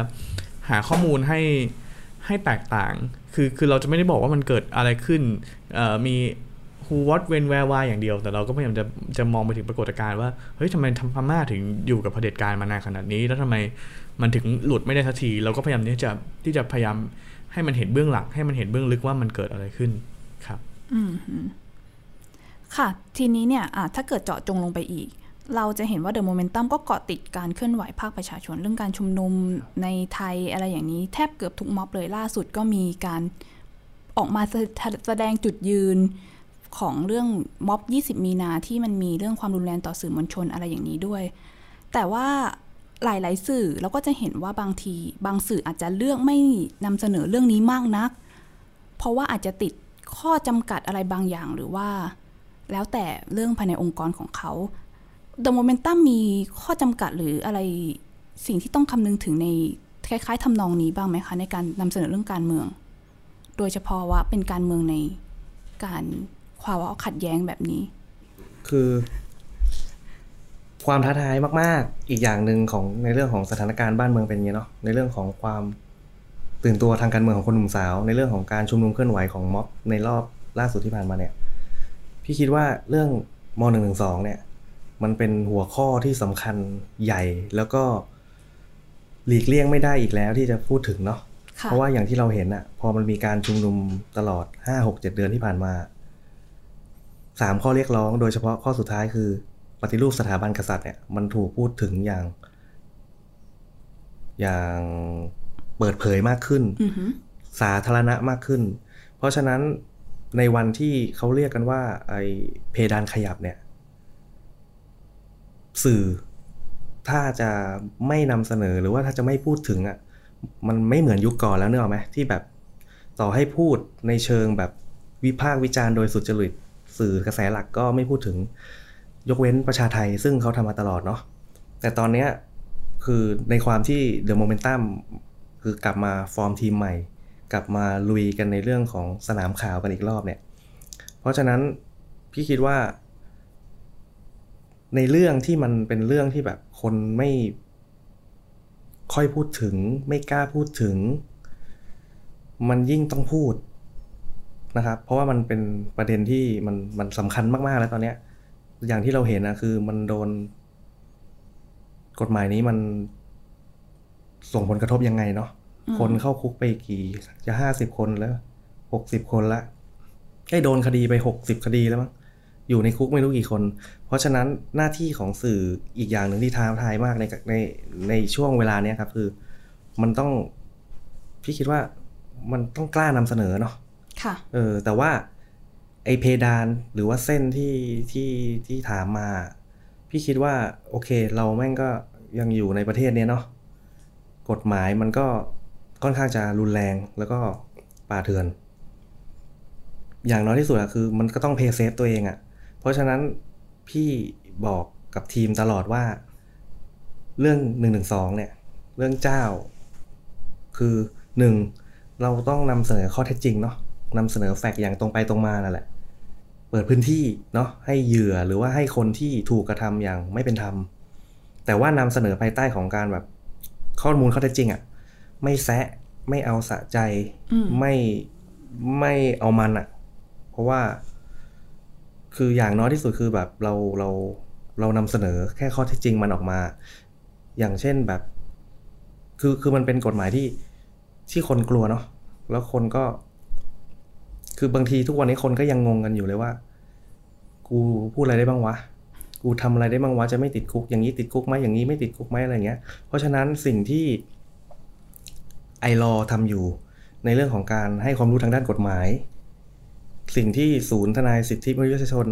หาข้อมูลให้ให้แตกต่างคือคือเราจะไม่ได้บอกว่ามันเกิดอะไรขึ้นเอ่อมี who what when where why อย่างเดียวแต่เราก็พยายามจะจะมองไปถึงปรากฏการณ์ว่าเฮ้ยทำไมทำพม่าถึงอยู่กับเผด็จการมานานขนาดนี้แล้วทำไมมันถึงหลุดไม่ได้สักทีเราก็พยายามที่จะที่จะพยายามให้มันเห็นเบื้องหลังให้มันเห็นเบื้องลึกว่ามันเกิดอะไรขึ้นครับอืมค่ะทีนี้เนี่ยถ้าเกิดเจาะจงลงไปอีกเราจะเห็นว่า The Momentum ก็เกาะติดการเคลื่อนไหวภาคประชาชนเรื่องการชุมนุมในไทยอะไรอย่างนี้แทบเกือบทุกม็อบเลยล่าสุดก็มีการออกมาแสดงจุดยืนของเรื่องม็อบยี่สิบมีนาที่มันมีเรื่องความรุนแรงต่อสื่อมวลชนอะไรอย่างนี้ด้วยแต่ว่าหลายๆสื่อเราก็จะเห็นว่าบางทีบางสื่ออาจจะเลือกไม่นำเสนอเรื่องนี้มากนักเพราะว่าอาจจะติดข้อจำกัดอะไรบางอย่างหรือว่าแล้วแต่เรื่องภายในองค์กรของเขา The Momentum มีข้อจำกัดหรืออะไรสิ่งที่ต้องคำนึงถึงในคล้ายๆทำนองนี้บ้างไหมคะในการนำเสนอเรื่องการเมืองโดยเฉพาะว่าเป็นการเมืองในการความขัดแย้งแบบนี้คือความท้าทายมากๆอีกอย่างนึงของในเรื่องของสถานการณ์บ้านเมืองเป็นอย่างนี้เนาะในเรื่องของความตื่นตัวทางการเมืองของคนหนุ่มสาวในเรื่องของการชุมนุมเคลื่อนไหวของม็อบในรอบล่าสุดที่ผ่านมาเนี่ยพี่คิดว่าเรื่องม.หนึ่งหนึ่งสองเนี่ยมันเป็นหัวข้อที่สำคัญใหญ่แล้วก็หลีกเลี่ยงไม่ได้อีกแล้วที่จะพูดถึงเนาะเพราะว่าอย่างที่เราเห็นอะพอมันมีการชุมนุมตลอด ห้า หก เจ็ด เดือนที่ผ่านมาสามข้อเรียกร้องโดยเฉพาะข้อสุดท้ายคือปฏิรูปสถาบันกษัตริย์เนี่ยมันถูกพูดถึงอย่างอย่างเปิดเผยมากขึ้น mm-hmm. สาธารณะมากขึ้นเพราะฉะนั้นในวันที่เขาเรียกกันว่าไอ้เพดานขยับเนี่ยสื่อถ้าจะไม่นำเสนอหรือว่าถ้าจะไม่พูดถึงอ่ะมันไม่เหมือนยุคก่อนแล้วเนอะไหมที่แบบต่อให้พูดในเชิงแบบวิพากษ์วิจารณ์โดยสุจริตสื่อกระแสหลักก็ไม่พูดถึงยกเว้นประชาไทยซึ่งเขาทำมาตลอดเนาะแต่ตอนนี้คือในความที่ The Momentum คือกลับมาฟอร์มทีมใหม่กลับมาลุยกันในเรื่องของสนามข่าวกันอีกรอบเนี่ยเพราะฉะนั้นพี่คิดว่าในเรื่องที่มันเป็นเรื่องที่แบบคนไม่ค่อยพูดถึงไม่กล้าพูดถึงมันยิ่งต้องพูดนะครับเพราะว่ามันเป็นประเด็นที่มันมันสำคัญมากๆแล้วตอนนี้อย่างที่เราเห็นนะคือมันโดนกฎหมายนี้มันส่งผลกระทบยังไงเนาะคนเข้าคุกไปกี่จะห้าสิบคนแล้วหกสิบคนละไอ้โดนคดีไปหกสิบคดีแล้วมั้งอยู่ในคุกไม่รู้กี่คนเพราะฉะนั้นหน้าที่ของสื่ออีกอย่างหนึ่งที่ท้าทายมากในในในช่วงเวลาเนี้ยครับคือมันต้องพี่คิดว่ามันต้องกล้านำเสนอเนาะค่ะเออแต่ว่าไอเพดานหรือว่าเส้นที่ที่ที่ถามมาพี่คิดว่าโอเคเราแม่งก็ยังอยู่ในประเทศเนี้ยเนาะกฎหมายมันก็ค่อนข้างจะรุนแรงแล้วก็ป่าเถื่อนอย่างน้อยที่สุดอะคือมันก็ต้องเพย์เซฟตัวเองอะเพราะฉะนั้นพี่บอกกับทีมตลอดว่าเรื่องหนึ่งหนึ่งสองเนี่ยเรื่องเจ้าคือหนึ่งเราต้องนำเสนอข้อเท็จจริงเนาะนำเสนอแฟกต์อย่างตรงไปตรงมานั่นแหละเปิดพื้นที่เนาะให้เหยื่อหรือว่าให้คนที่ถูกกระทำอย่างไม่เป็นธรรมแต่ว่านำเสนอภายใต้ของการแบบข้อมูลข้อเท็จจริงอ่ะไม่แซะไม่เอาสะใจไม่ไม่เอามันอ่ะเพราะว่าคืออย่างน้อยที่สุดคือแบบเราเราเรานำเสนอแค่ข้อเท็จจริงมันออกมาอย่างเช่นแบบคือคือมันเป็นกฎหมายที่ที่คนกลัวเนาะแล้วคนก็คือบางทีทุกวันนี้คนก็ยังงงกันอยู่เลยว่ากูพูดอะไรได้บ้างวะกูทำอะไรได้บ้างวะจะไม่ติดคุกอย่างนี้ติดคุกไหมอย่างนี้ไม่ติดคุกไหมอะไรเงี้ยเพราะฉะนั้นสิ่งที่ไอลอทำอยู่ในเรื่องของการให้ความรู้ทางด้านกฎหมายสิ่งที่ศูนย์ทนายสิทธิมนุษยชน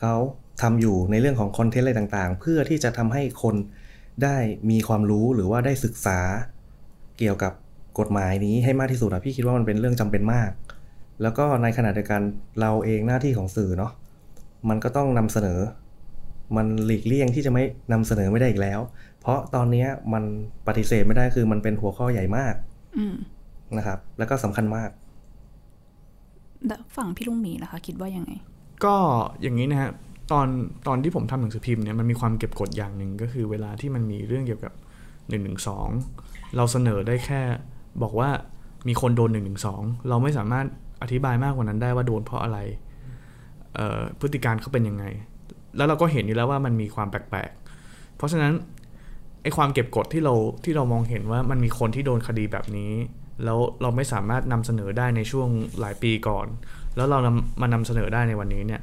เขาทำอยู่ในเรื่องของคอนเทนต์อะไรต่างๆเพื่อที่จะทำให้คนได้มีความรู้หรือว่าได้ศึกษา เกี่ยวกับกฎหมายนี้ให้มากที่สุดนะพี่คิดว่ามันเป็นเรื่องจำเป็นมากแล้วก็ในขณะเดียวกันเราเองหน้าที่ของสื่อเนาะมันก็ต้องนำเสนอมันหลีกเลี่ยงที่จะไม่นำเสนอไม่ได้อีกแล้วเพราะตอนนี้มันปฏิเสธไม่ได้คือมันเป็นหัวข้อใหญ่มากนะครับแล้วก็สำคัญมากฝั่งพี่ลุงหมีนะคะคิดว่ายังไงก็อย่างนี้นะฮะตอนตอนที่ผมทำหนังสือพิมพ์เนี่ยมันมีความเก็บกดอย่างหนึ่งก็คือเวลาที่มันมีเรื่องเกี่ยวกับหนึ่งหนึ่งสองเราเสนอได้แค่บอกว่ามีคนโดนหนึ่งหนึ่งสองเราไม่สามารถอธิบายมากกว่านั้นได้ว่าโดนเพราะอะไรพฤติการเขาเป็นยังไงแล้วเราก็เห็นอยู่แล้วว่ามันมีความแปลกๆเพราะฉะนั้นไอ้ความเก็บกดที่เราที่เรามองเห็นว่ามันมีคนที่โดนคดีแบบนี้แล้วเราไม่สามารถนำเสนอได้ในช่วงหลายปีก่อนแล้วเรามานำเสนอได้ในวันนี้เนี่ย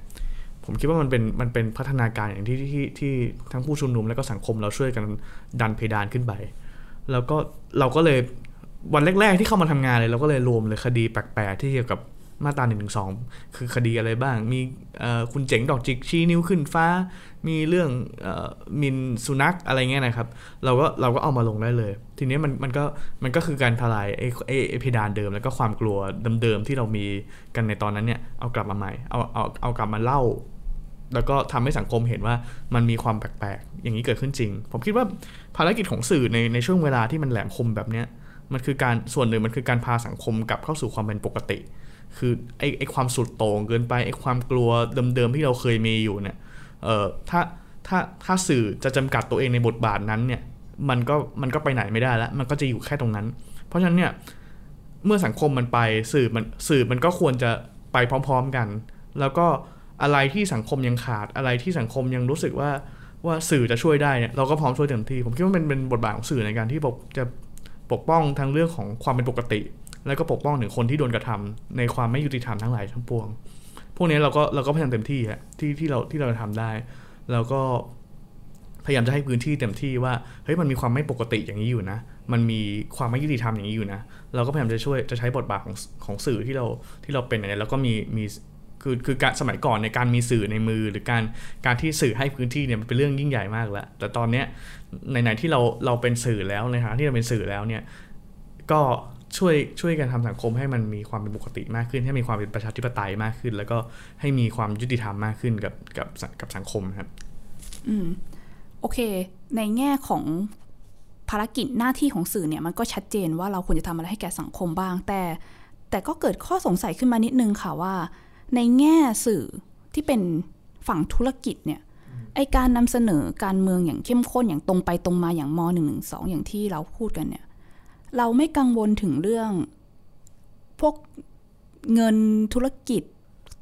ผมคิดว่ามันเป็นมันเป็นพัฒนาการอย่างที่ที่ที่ทั้งผู้ชุมนุมและก็สังคมเราช่วยกันดันเพดานขึ้นไปแล้วก็เราก็เลยวันแรกๆที่เข้ามาทำงานเลยเราก็เลยรวมเลยคดีแปลกๆที่เกี่ยวกับมาตราหนึ่งหนึ่งสองคือคดีอะไรบ้างมีคุณเจ๋งดอกจิกชี้นิ้วขึ้นฟ้ามีเรื่องหมิ่นสุนัขอะไรเงี้ยนะครับเราก็เราก็เอามาลงได้เลยทีนี้มันมันก็มันก็คือการทลายไอ้ไอ้เพดานเดิมแล้วก็ความกลัวเดิมๆที่เรามีกันในตอนนั้นเนี่ยเอากลับมาใหม่เอาเอาเอากลับมาเล่าแล้วก็ทำให้สังคมเห็นว่ามันมีความแปลกๆอย่างนี้เกิดขึ้นจริงผมคิดว่าภารกิจของสื่อในในช่วงเวลาที่มันแหลมคมแบบเนี้ยมันคือการส่วนหนึ่งมันคือการพาสังคมกลับเข้าสู่ความเป็นปกติคือไอ้ไอ้ความสุดโต่งเกินไปไอ้ความกลัวเดิมๆที่เราเคยมีอยู่เนี่ยเอ่อถ้าถ้าถ้าสื่อจะจำกัดตัวเองในบทบาทนั้นเนี่ยมันก็มันก็ไปไหนไม่ได้แล้วมันก็จะอยู่แค่ตรงนั้นเพราะฉะนั้นเนี่ยเมื่อสังคมมันไปสื่อมันสื่อมันก็ควรจะไปพร้อมๆกันแล้วก็อะไรที่สังคมยังขาดอะไรที่สังคมยังรู้สึกว่าว่าสื่อจะช่วยได้เนี่ยเราก็พร้อมช่วยเต็มที่ผมคิดว่ามันเป็นบทบาทของสื่อในการที่จะปกป้องทั้งเรื่องของความเป็นปกติแล้วก็ปกป้องถึงคนที่โดนกระทำในความไม่ยุติธรรมทั้งหลายทั้งปวงพวกนี้เราก็เราก็พยายามเต็มที่ฮะที่ที่เราที่เราทำได้แล้วก็พยายามจะให้พื้นที่เต็มที่ว่าเฮ้ยมันมีความไม่ปกติอย่างนี้อยู่นะมันมีความไม่ยุติธรรมอย่างนี้อยู่นะเราก็พยายามจะช่วยจะใช้บทบาทของของสื่อที่เราที่เราเป็นเนี่ยแล้วก็มีมีคือคือการสมัยก่อนในการมีสื่อในมือหรือการการที่สื่อให้พื้นที่เนี่ยมันเป็นเรื่องยิ่งใหญ่มากแล้วแต่ตอนเนี้ยในไหนที่เราเราเป็นสื่อแล้วในฐานะที่เราเป็นสื่อแล้วเนี่ยก็ช่วยช่วยกันทำสังคมให้มันมีความเป็นปกติมากขึ้นให้มีความเป็นประชาธิปไตยมากขึ้นแล้วก็ให้มีความยุติธรรมมากขึ้นกับกับกับสังคมครับอืมโอเคในแง่ของภารกิจหน้าที่ของสื่อเนี่ยมันก็ชัดเจนว่าเราควรจะทำอะไรให้แก่สังคมบ้างแต่แต่ก็เกิดข้อสงสัยขึ้นมานิดนึงค่ะว่าในแง่สื่อที่เป็นฝั่งธุรกิจเนี่ยไอการนำเสนอการเมืองอย่างเข้มข้นอย่างตรงไปตรงมาอย่างม.หนึ่งหนึ่งสองอย่างที่เราพูดกันเนี่ยเราไม่กังวลถึงเรื่องพวกเงินธุรกิจ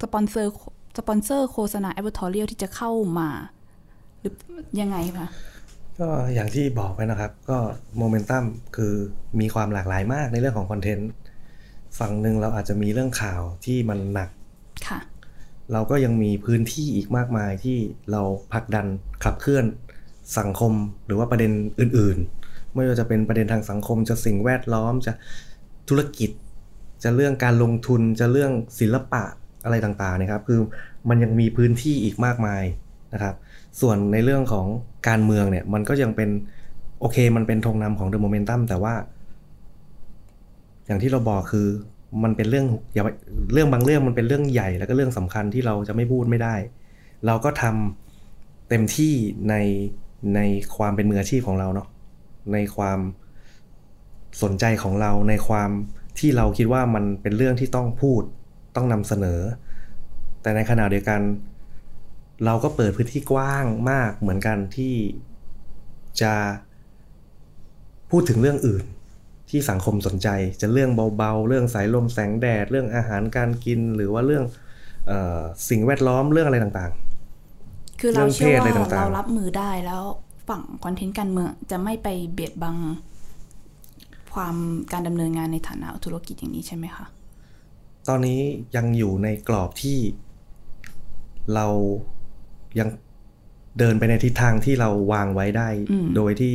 สปอนเซอร์สปอนเซอร์โฆษณาแอดเวอร์ทอเรียลที่จะเข้ามาหรือยังไงคะก็อย่างที่บอกไปนะครับก็โมเมนตัมคือมีความหลากหลายมากในเรื่องของคอนเทนต์ฝั่งหนึ่งเราอาจจะมีเรื่องข่าวที่มันหนักค่ะเราก็ยังมีพื้นที่อีกมากมายที่เราผลักดันขับเคลื่อนสังคมหรือว่าประเด็นอื่นๆไม่ว่าจะเป็นประเด็นทางสังคมจะสิ่งแวดล้อมจะธุรกิจจะเรื่องการลงทุนจะเรื่องศิลปะอะไรต่างๆนะครับคือมันยังมีพื้นที่อีกมากมายนะครับส่วนในเรื่องของการเมืองเนี่ยมันก็ยังเป็นโอเคมันเป็นธงนำของ The Momentum แต่ว่าอย่างที่เราบอกคือมันเป็นเรื่องอย่าเรื่องบางเรื่องมันเป็นเรื่องใหญ่แล้วก็เรื่องสำคัญที่เราจะไม่พูดไม่ได้เราก็ทำเต็มที่ในในความเป็นมืออาชีพของเราเนาะในความสนใจของเราในความที่เราคิดว่ามันเป็นเรื่องที่ต้องพูดต้องนำเสนอแต่ในขณะเดียวกันเราก็เปิดพื้นที่กว้างมากเหมือนกันที่จะพูดถึงเรื่องอื่นที่สังคมสนใจจะเรื่องเบาๆเรื่องสายลมแสงแดดเรื่องอาหารการกินหรือว่าเรื่องเอ่อสิ่งแวดล้อมเรื่องอะไรต่างๆคือเราเชื่อว่าเรารับมือได้แล้วฝั่งคอนเทนต์การเมืองจะไม่ไปเบียดบังความการดำเนินงานในฐานะธุรกิจอย่างนี้ใช่ไหมคะตอนนี้ยังอยู่ในกรอบที่เรายังเดินไปในทิศทางที่เราวางไว้ได้โดยที่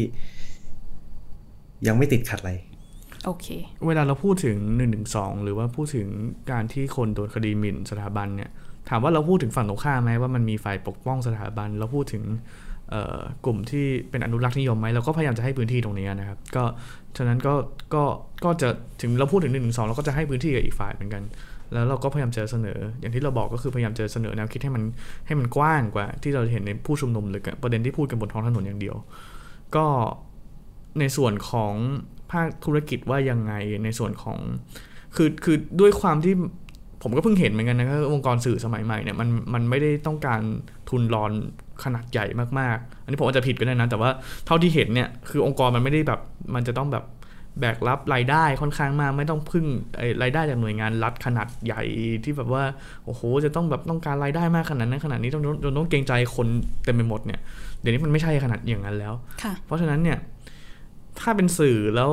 ยังไม่ติดขัดอะไรOkay. เวลาเราพูดถึงหนึ่งหนึ่งสองหรือว่าพูดถึงการที่คนโดนคดีหมิ่นสถาบันเนี่ยถามว่าเราพูดถึงฝั่งตรงข้ามไหมว่ามันมีฝ่ายปกป้องสถาบันเราพูดถึง กลุ่มที่เป็นอนุรักษ์นิยมไหมเราก็พยายามจะให้พื้นที่ตรงนี้นะครับก็ฉะนั้นก็ก็ก็จะถึงเราพูดถึงหนึ่งถึงสองเราก็จะให้พื้นที่กับอีกฝ่ายเหมือนกันแล้วเราก็พยายามจะเสนออย่างที่เราบอกก็คือพยายามจะเสนอแนวคิดให้มันให้มันกว้างกว่าที่เราเห็นในผู้ชุมนุมหรือประเด็นที่พูดกันบนท้องถนนอย่างเดียวก็ในส่วนของภาคธุรกิจว่ายังไงในส่วนของคือคือด้วยความที่ผมก็เพิ่งเห็นเหมือนกันนะครับองค์กรสื่อสมัยใหม่เนี่ยมันมันไม่ได้ต้องการทุนรอนขนาดใหญ่มากๆอันนี้ผมอาจจะผิดก็ได้นะแต่ว่าเท่าที่เห็นเนี่ยคือองค์กรมันไม่ได้แบบมันจะต้องแบบแบกรับรายได้ค่อนข้างมากไม่ต้องพึ่งรายได้จากหน่วยงานรัฐขนาดใหญ่ที่แบบว่าโอ้โหจะต้องแบบต้องการรายได้มากขนาดนั้นขนาดนี้ต้องต้องเกรงใจคนเต็มไปหมดเนี่ยเดี๋ยวนี้มันไม่ใช่ขนาดอย่างนั้นแล้วเพราะฉะนั้นเนี่ยถ้าเป็นสื่อแล้ว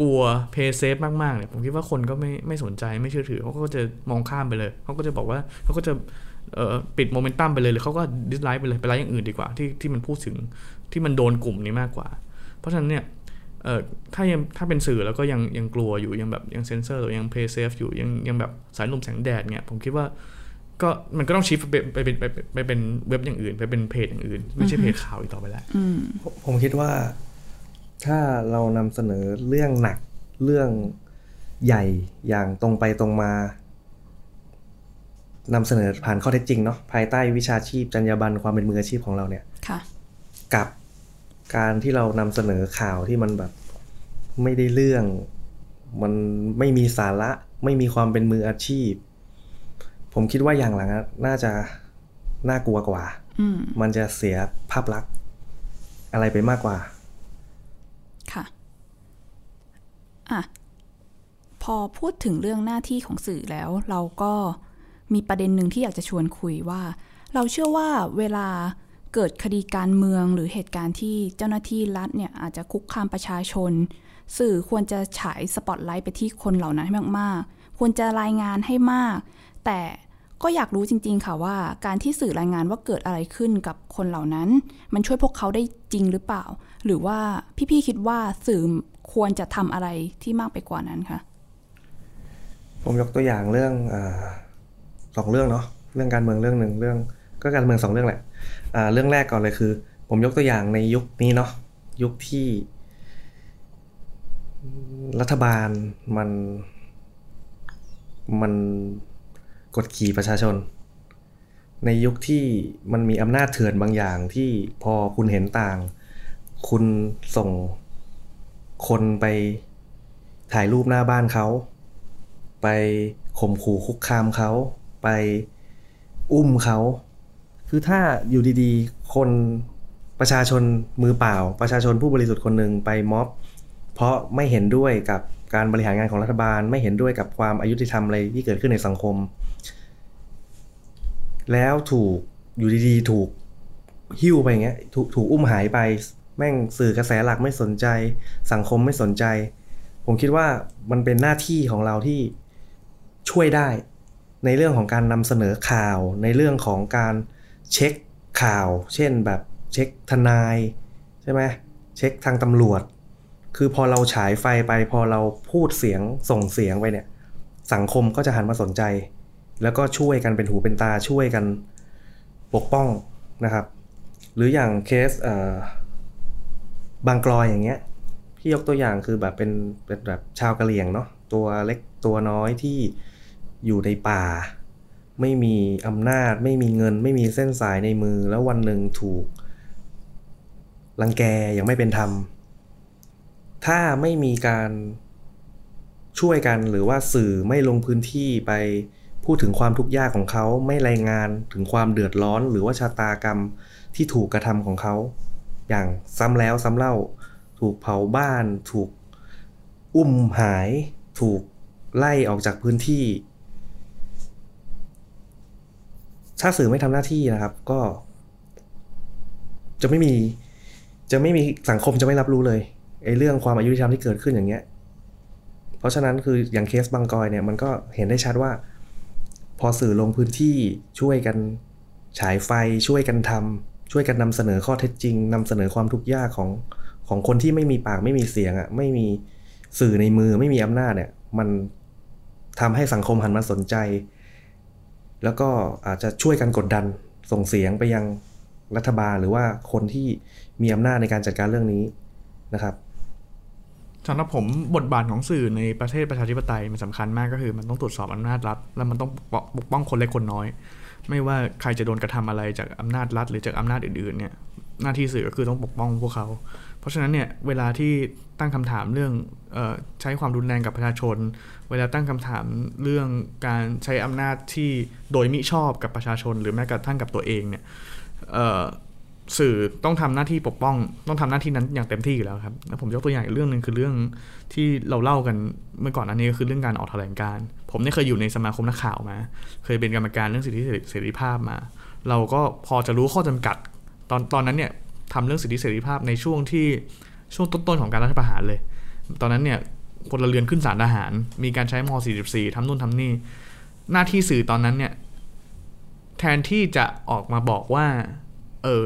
กลัวเพย์เซฟมากๆเนี่ยผมคิดว่าคนก็ไม่ไม่สนใจไม่เชื่อถือเขาก็จะมองข้ามไปเลยเขาก็จะบอกว่าเขาก็จะปิดโมเมนตัมไปเลยหรือเขาก็ดิสไลค์ไปเลยไปไลค์อย่างอื่นดีกว่าที่ที่มันพูดถึงที่มันโดนกลุ่มนี้มากกว่าเพราะฉะนั้นเนี่ยถ้ายังถ้าเป็นสื่อแล้วก็ยังยังกลัวอยู่ยังแบบยังเซนเซอร์อยู่ยังเพย์เซฟอยู่ยังยังแบบสายลมแสงแดดเนี่ยผมคิดว่าก็มันก็ต้องชิฟไปไปเป็นไปเป็นเว็บอย่างอื่นไปเป็นเพจอย่างอื่นไม่ใช่เพจข่าวอีกต่อไปแล้วผมคิดว่าถ้าเรานำเสนอเรื่องหนักเรื่องใหญ่อย่างตรงไปตรงมานำเสนอผ่านข้อเท็จจริงเนาะภายใต้วิชาชีพจรรยาบรรณความเป็นมืออาชีพของเราเนี่ยกับการที่เรานำเสนอข่าวที่มันแบบไม่ได้เรื่องมันไม่มีสาระไม่มีความเป็นมืออาชีพผมคิดว่าอย่างหลังน่าจะน่ากลัวกว่า ม, มันจะเสียภาพลักษณ์อะไรไปมากกว่าค่ะอ่ะพอพูดถึงเรื่องหน้าที่ของสื่อแล้วเราก็มีประเด็นหนึ่งที่อยากจะชวนคุยว่าเราเชื่อว่าเวลาเกิดคดีการเมืองหรือเหตุการณ์ที่เจ้าหน้าที่รัฐเนี่ยอาจจะคุกคามประชาชนสื่อควรจะฉายสปอตไลท์ไปที่คนเหล่านั้นให้มากๆควรจะรายงานให้มากแต่ก็อยากรู้จริงๆค่ะว่าการที่สื่อรายงานว่าเกิดอะไรขึ้นกับคนเหล่านั้นมันช่วยพวกเขาได้จริงหรือเปล่าหรือว่าพี่ๆคิดว่าสื่อควรจะทำอะไรที่มากไปกว่านั้นคะผมยกตัวอย่างเรื่องอ่าสองเรื่องเนาะเรื่องการเมืองเรื่องหนึ่งเรื่องก็การเมืองสองเรื่องแหละอ่าเรื่องแรกก่อนเลยคือผมยกตัวอย่างในยุคนี้เนาะยุคที่รัฐบาลมันมันกดขี่ประชาชนในยุคที่มันมีอำนาจเถื่อนบางอย่างที่พอคุณเห็นต่างคุณส่งคนไปถ่ายรูปหน้าบ้านเขาไปข่มขู่คุกคามเขาไปอุ้มเขาคือถ้าอยู่ดีๆคนประชาชนมือเปล่าประชาชนผู้บริสุทธิ์คนหนึ่งไปม็อบเพราะไม่เห็นด้วยกับการบริหารงานของรัฐบาลไม่เห็นด้วยกับความอยุติธรรมอะไรที่เกิดขึ้นในสังคมแล้วถูกอยู่ดีๆถูกหิ้วไปอย่างเงี้ย ถ, ถูกอุ้มหายไปแม่งสื่อกระแสหลักไม่สนใจสังคมไม่สนใจผมคิดว่ามันเป็นหน้าที่ของเราที่ช่วยได้ในเรื่องของการนำเสนอข่าวในเรื่องของการเช็คข่าวเช่นแบบเช็คทนายใช่ไหมเช็คทางตำรวจคือพอเราฉายไฟไปพอเราพูดเสียงส่งเสียงไปเนี่ยสังคมก็จะหันมาสนใจแล้วก็ช่วยกันเป็นหูเป็นตาช่วยกันปกป้องนะครับหรืออย่างเคสเอ่อบางกลอยอย่างเงี้ยพี่ยกตัวอย่างคือแบบเป็นเป็นแบบชาวกะเหรี่ยงเนาะตัวเล็กตัวน้อยที่อยู่ในป่าไม่มีอำนาจไม่มีเงินไม่มีเส้นสายในมือแล้ววันหนึ่งถูกรังแกอย่างไม่เป็นธรรมถ้าไม่มีการช่วยกันหรือว่าสื่อไม่ลงพื้นที่ไปพูดถึงความทุกข์ยากของเขาไม่รายงานถึงความเดือดร้อนหรือว่าชะตากรรมที่ถูกกระทำของเขาอย่างซ้ำแล้วซ้ำเล่าถูกเผาบ้านถูกอุ้มหายถูกไล่ออกจากพื้นที่ถ้าสื่อไม่ทำหน้าที่นะครับก็จะไม่มีจะไม่มีสังคมจะไม่รับรู้เลยไอ้เรื่องความอยุติธรรมที่เกิดขึ้นอย่างเงี้ยเพราะฉะนั้นคืออย่างเคสบางกอยเนี่ยมันก็เห็นได้ชัดว่าพอสื่อลงพื้นที่ช่วยกันฉายไฟช่วยกันทำช่วยกันนำเสนอข้อเท็จจริงนำเสนอความทุกข์ยากของของคนที่ไม่มีปากไม่มีเสียงอ่ะไม่มีสื่อในมือไม่มีอำนาจเนี่ยมันทำให้สังคมหันมาสนใจแล้วก็อาจจะช่วยกันกดดันส่งเสียงไปยัง รัฐบาลหรือว่าคนที่มีอำนาจในการจัดการเรื่องนี้นะครับสำหรับผมบทบาทของสื่อในประเทศประชาธิปไตยมันสำคัญมากก็คือมันต้องตรวจสอบอำนาจรัฐและมันต้องปกป้องคนเล็กคนน้อยไม่ว่าใครจะโดนกระทำอะไรจากอำนาจรัฐหรือจากอำนาจอื่นๆเนี่ยหน้าที่สื่อก็คือต้องปกป้องพวกเขาเพราะฉะนั้นเนี่ยเวลาที่ตั้งคำถามเรื่องเอ่อใช้ความรุนแรงกับประชาชนเวลาตั้งคำถามเรื่องการใช้อำนาจที่โดยมิชอบกับประชาชนหรือแม้กระทั่งกับตัวเองเนี่ยสื่อต้องทำหน้าที่ปกป้องต้องทำหน้าที่นั้นอย่างเต็มที่อยู่แล้วครับแล้วผมยกตัวอย่างอีกเรื่องนึงคือเรื่องที่เราเล่ากันเมื่อก่อนอันนี้ก็คือเรื่องการออกแถลงการณ์ผมเนี่ยเคยอยู่ในสมาคมนักข่าวมาเคยเป็นกรรมการเรื่องสิทธิเสรีภาพมาเราก็พอจะรู้ข้อจำกัดตอนตอนนั้นเนี่ยทำเรื่องสิทธิเสรีภาพในช่วงที่ช่วงต้นๆของการรัฐประหารเลยตอนนั้นเนี่ยพลเรือนขึ้นศาลทหารมีการใช้มอสี่สิบสี่ทำนู่นทำนี่หน้าที่สื่อตอนนั้นเนี่ยแทนที่จะออกมาบอกว่าเออ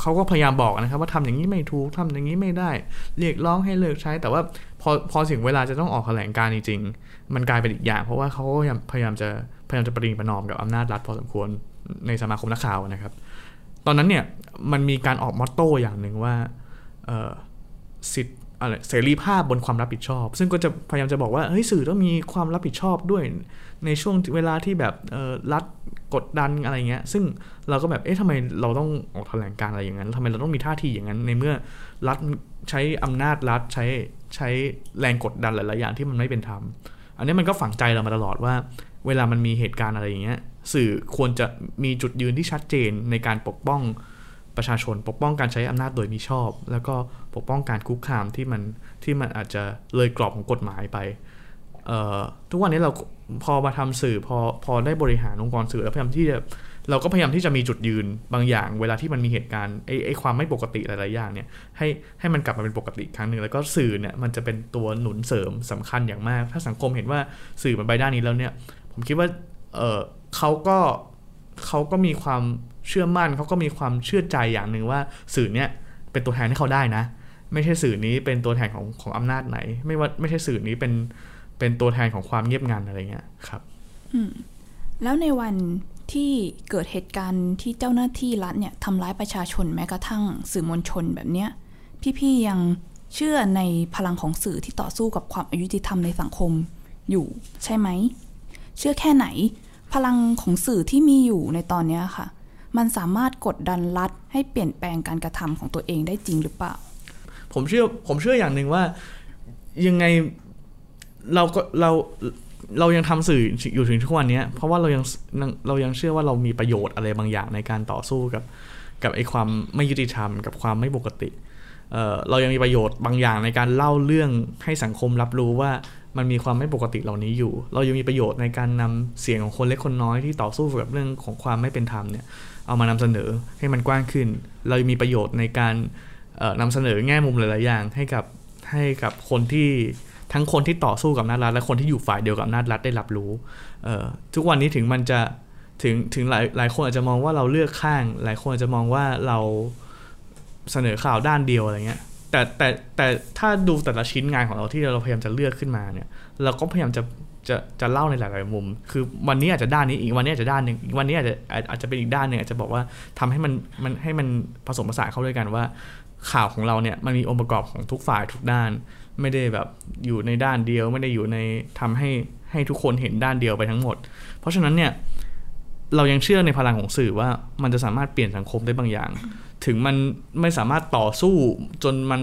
เขาก็พยายามบอกนะครับว่าทำอย่างนี้ไม่ถูกทำอย่างนี้ไม่ได้เรียกร้องให้เลิกใช้แต่ว่าพอพอถึงเวลาจะต้องออกแถลงการจริงๆมันกลายเป็นอีกอย่างเพราะว่าเขาพยายามจะพยายามจะประนีประนอมกับอำนาจรัฐพอสมควรในสมาคมนักข่าวนะครับตอนนั้นเนี่ยมันมีการออกมอตโต้อย่างหนึ่งว่าสิทธิอะไรเสรีภาพบนความรับผิดชอบซึ่งก็จะพยายามจะบอกว่าเฮ้ยสื่อต้องมีความรับผิดชอบด้วยในช่วงเวลาที่แบบรัฐกดดันอะไรเงี้ยซึ่งเราก็แบบเอ๊ะทำไมเราต้องออกแถลงการอะไรอย่างนั้นทำไมเราต้องมีท่าทีอย่างนั้นในเมื่อรัฐใช้อำนาจรัฐใช้ใช้แรงกดดันหลายๆอย่างที่มันไม่เป็นธรรมอันนี้มันก็ฝังใจเรามาตลอดว่าเวลามันมีเหตุการณ์อะไรอย่างเงี้ยสื่อควรจะมีจุดยืนที่ชัดเจนในการปกป้องประชาชนปกป้องการใช้อำนาจโดยมิชอบแล้วก็ปกป้องการคุกคามที่มันที่มันอาจจะเลยกรอบของกฎหมายไปทุกวันนี้เราพอมาทำสื่อพอพอได้บริหารองค์กรสื่อแล้วพยายามที่จะเราก็พยายามที่จะมีจุดยืนบางอย่างเวลาที่มันมีเหตุการณ์ไอ้ไอ้ความไม่ปกติหลายๆอย่างเนี่ยให้ให้มันกลับมาเป็นปกติครั้งนึงแล้วก็สื่อเนี่ยมันจะเป็นตัวหนุนเสริมสำคัญอย่างมากถ้าสังคมเห็นว่าสื่อมันไปด้านนี้แล้วเนี่ยผมคิดว่าเออเขาก็เขาก็มีความเชื่อมั่นเขาก็มีความเชื่อใจอย่างหนึ่งว่าสื่อเนี้ยเป็นตัวแทนให้เขาได้นะไม่ใช่สื่อนี้เป็นตัวแทนของของอำนาจไหนไม่ว่าไม่ใช่สื่อนี้เป็นเป็นตัวแทนของความเงียบงันอะไรเงี้ยครับอืมแล้วในวันที่เกิดเหตุการณ์ที่เจ้าหน้าที่รัฐเนี่ยทำร้ายประชาชนแม้กระทั่งสื่อมวลชนแบบเนี้ยพี่ๆยังเชื่อในพลังของสื่อที่ต่อสู้กับความอยุติธรรมในสังคมอยู่ใช่ไหมเชื่อแค่ไหนพลังของสื่อที่มีอยู่ในตอนนี้ค่ะมันสามารถกดดันรัฐให้เปลี่ยนแปลงการกระทำของตัวเองได้จริงหรือเปล่าผมเชื่อผมเชื่ออย่างหนึ่งว่ายังไงเราก็เราเรายังทำสื่ออยู่ถึงทุกวันนี้เพราะว่าเรายังเรายังเชื่อว่าเรามีประโยชน์อะไรบางอย่างในการต่อสู้กับกับไอ้ความไม่ยุติธรรมกับความไม่ปกติเอ่อเรายังมีประโยชน์บางอย่างในการเล่าเรื่องให้สังคมรับรู้ว่ามันมีความไม่ปกติเหล่านี้อยู่เรายังมีประโยชน์ในการนำเสียงของคนเล็กคนน้อยที่ต่อสู้กับเรื่องของความไม่เป็นธรรมเนี่ยเอามานำเสนอให้มันกว้างขึ้นเรายังมีประโยชน์ในการนำเสนอแง่มุมหลายๆอย่างให้กับให้กับคนที่ทั้งคนที่ต่อสู้กับอำนาจรัฐและคนที่อยู่ฝ่ายเดียวกับอำนาจรัฐได้รับรู้ทุกวันนี้ถึงมันจะถึงถึงหลายหลายคนอาจจะมองว่าเราเลือกข้างหลายคนอาจจะมองว่าเราเสนอข่าวด้านเดียวอะไรเงี้ยแต่แต่แต่ถ้าดูแต่ละชิ้นงานของเราที่เราพยายามจะเลือกขึ้นมาเนี่ยเราก็พยายามจะจะจะเล่าในหลายๆมุมคือวันนี้อาจจะด้านนี้อีกวันนี้อาจจะด้านนึงอีกวันนี้อาจจะอาจจะเป็นอีกด้านนึงอาจจะบอกว่าทำให้มันมันให้มันผสมผสานเข้าด้วยกันว่าข่าวของเราเนี่ยมันมีองค์ประกอบของทุกฝ่ายทุกด้านไม่ได้แบบอยู่ในด้านเดียวไม่ได้อยู่ในทำให้ให้ทุกคนเห็นด้านเดียวไปทั้งหมดเพราะฉะนั้นเนี่ยเรายังเชื่อในพลังของสื่อว่ามันจะสามารถเปลี่ยนสังคมได้บางอย่างถึงมันไม่สามารถต่อสู้จนมัน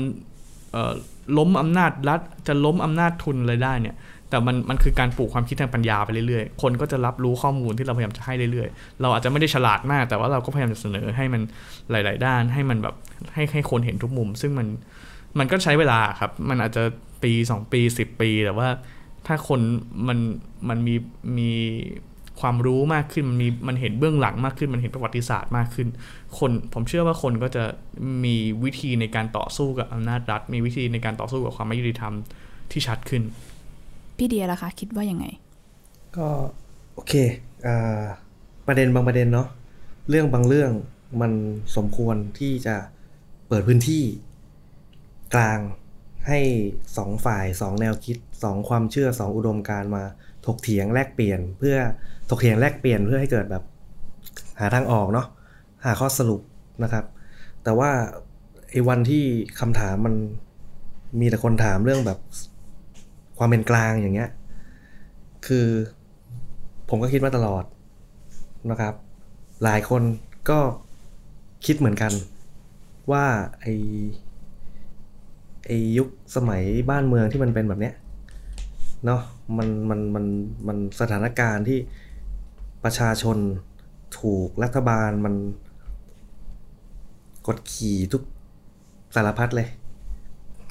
ล้มอำนาจรัฐจะล้มอำนาจทุนอะไรได้เนี่ยแต่มันมันคือการปลูกความคิดทางปัญญาไปเรื่อยๆคนก็จะรับรู้ข้อมูลที่เราพยายามจะให้เรื่อยๆเราอาจจะไม่ได้ฉลาดมากแต่ว่าเราก็พยายามจะเสนอให้มันหลายๆด้านให้มันแบบให้ให้คนเห็นทุกมุมซึ่งมันมันก็ใช้เวลาครับมันอาจจะปีสองปีสิบปีแต่ว่าถ้าคนมันมันมีมีความรู้มากขึ้นมันมีมันเห็นเบื้องหลังมากขึ้นมันเห็นประวัติศาสตร์มากขึ้นคนผมเชื่อว่าคนก็จะมีวิธีในการต่อสู้กับอำนาจรัฐมีวิธีในการต่อสู้กับความไม่ยุติธรรมที่ชัดขึ้นพี่เดียล่ะคะคิดว่ายังไงก็โอเคอ่าประเด็นบางประเด็นเนาะเรื่องบางเรื่องมันสมควรที่จะเปิดพื้นที่กลางให้สองฝ่ายสองแนวคิดสองความเชื่อสองอุดมการณ์มาถกเถียงแลกเปลี่ยนเพื่อถกเถียงแลกเปลี่ยนเพื่อให้เกิดแบบหาทางออกเนาะ หาข้อสรุปนะครับแต่ว่าไอ้วันที่คำถามมันมีแต่คนถามเรื่องแบบความเป็นกลางอย่างเงี้ยคือผมก็คิดมาตลอดนะครับหลายคนก็คิดเหมือนกันว่าไอ้ไอ้ยุคสมัยบ้านเมืองที่มันเป็นแบบเนี้ยเนาะมันมันมันมันสถานการณ์ที่ประชาชนถูกรัฐบาลมันกดขี่ทุกสารพัดเลย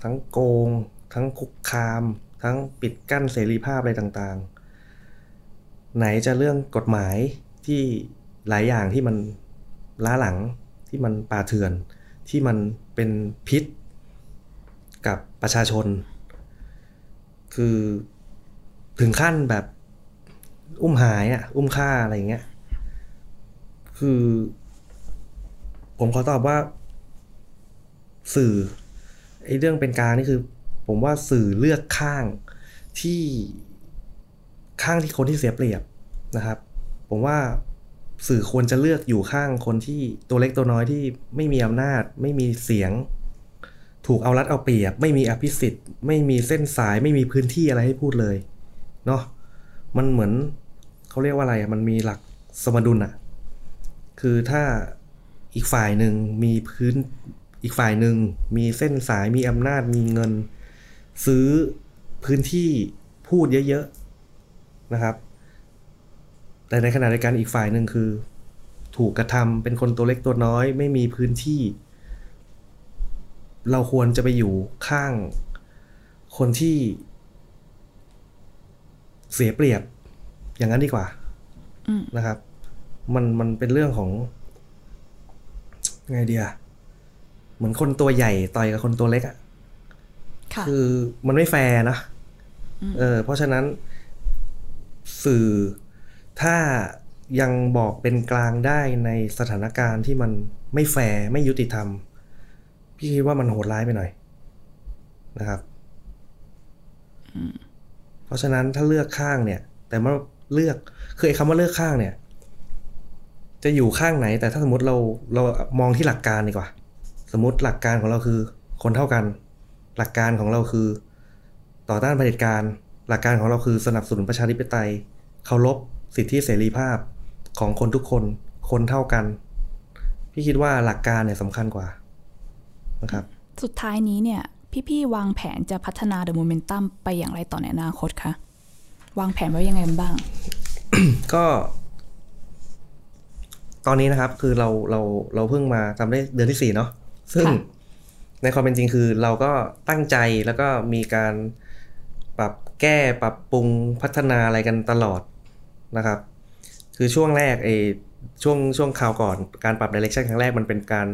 ทั้งโกงทั้งคุกคามทั้งปิดกั้นเสรีภาพอะไรต่างๆไหนจะเรื่องกฎหมายที่หลายอย่างที่มันล้าหลังที่มันป่าเถื่อนที่มันเป็นพิษกับประชาชนคือถึงขั้นแบบอุ้มหายอ่ะอุ้มฆ่าอะไรอย่างเงี้ยคือผมขอตอบว่าสื่อไอ้เรื่องเป็นกลางนี่คือผมว่าสื่อเลือกข้างที่ข้างที่คนที่เสียเปรียบนะครับผมว่าสื่อควรจะเลือกอยู่ข้างคนที่ตัวเล็กตัวน้อยที่ไม่มีอำนาจไม่มีเสียงถูกเอารัดเอาเปรียบไม่มีอภิสิทธิ์ไม่มีเส้นสายไม่มีพื้นที่อะไรให้พูดเลยเนาะมันเหมือนเขาเรียกว่าอะไรมันมีหลักสมดุลอะคือถ้าอีกฝ่ายหนึ่งมีพื้นอีกฝ่ายหนึ่งมีเส้นสายมีอำนาจมีเงินซื้อพื้นที่พูดเยอะๆนะครับแต่ในขณะเดียวกันอีกฝ่ายหนึ่งคือถูกกระทำเป็นคนตัวเล็กตัวน้อยไม่มีพื้นที่เราควรจะไปอยู่ข้างคนที่เสียเปรียบอย่างนั้นดีกว่านะครับมันมันเป็นเรื่องของไงเดียเหมือนคนตัวใหญ่ต่อยกับคนตัวเล็กอ่ะคือมันไม่แฟร์นะเออเพราะฉะนั้นสื่อถ้ายังบอกเป็นกลางได้ในสถานการณ์ที่มันไม่แฟร์ไม่ยุติธรรมพี่คิดว่ามันโหดร้ายไปหน่อยนะครับเพราะฉะนั้นถ้าเลือกข้างเนี่ยแต่ว่าเลือกคือไอ้คำว่าเลือกข้างเนี่ยจะอยู่ข้างไหนแต่ถ้าสมมติเราเรามองที่หลักการดีกว่าสมมติหลักการของเราคือคนเท่ากันหลักการของเราคือต่อต้านเผด็จการหลักการของเราคือสนับสนุนประชาธิปไตยเคารพสิทธิเสรีภาพของคนทุกคนคนเท่ากันพี่คิดว่าหลักการเนี่ยสำคัญกว่านะครับสุดท้ายนี้เนี่ยพี่ๆวางแผนจะพัฒนา The Momentum ไปอย่างไรต่อในอนาคตคะวางแผนไว้ยังไงบ้าง ก็ตอนนี้นะครับคือเราเราเราเพิ่งมาทำได้เดือนที่สี่เนาะซึ่งในความเป็นจริงคือเราก็ตั้งใจแล้วก็มีการปรับแก้ปรับปรุงพัฒนาอะไรกันตลอดนะครับคือช่วงแรกไอ้ช่วงช่วงคราวก่อนการปรับ direction ครั้งแรกมันเป็นการ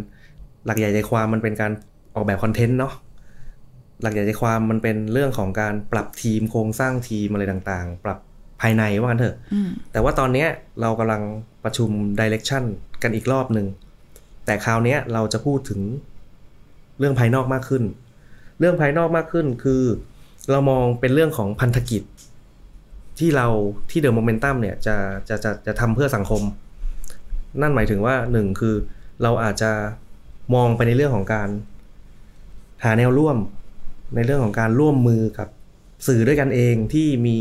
หลักใหญ่ใจความมันเป็นการออกแบบคอนเทนต์เนาะหลักใหญ่ใจความมันเป็นเรื่องของการปรับทีมโครงสร้างทีมอะไรต่างๆปรับภายในว่ากันเถอะแต่ว่าตอนนี้เรากำลังประชุม direction กันอีกรอบนึงแต่คราวนี้เราจะพูดถึงเรื่องภายนอกมากขึ้นเรื่องภายนอกมากขึ้นคือเรามองเป็นเรื่องของพันธกิจที่เราที่ The Momentum เนี่ยจะจะจะจะทำเพื่อสังคมนั่นหมายถึงว่าหนึ่งคือเราอาจจะมองไปในเรื่องของการหาแนวร่วมในเรื่องของการร่วมมือกับสื่อด้วยกันเองที่มี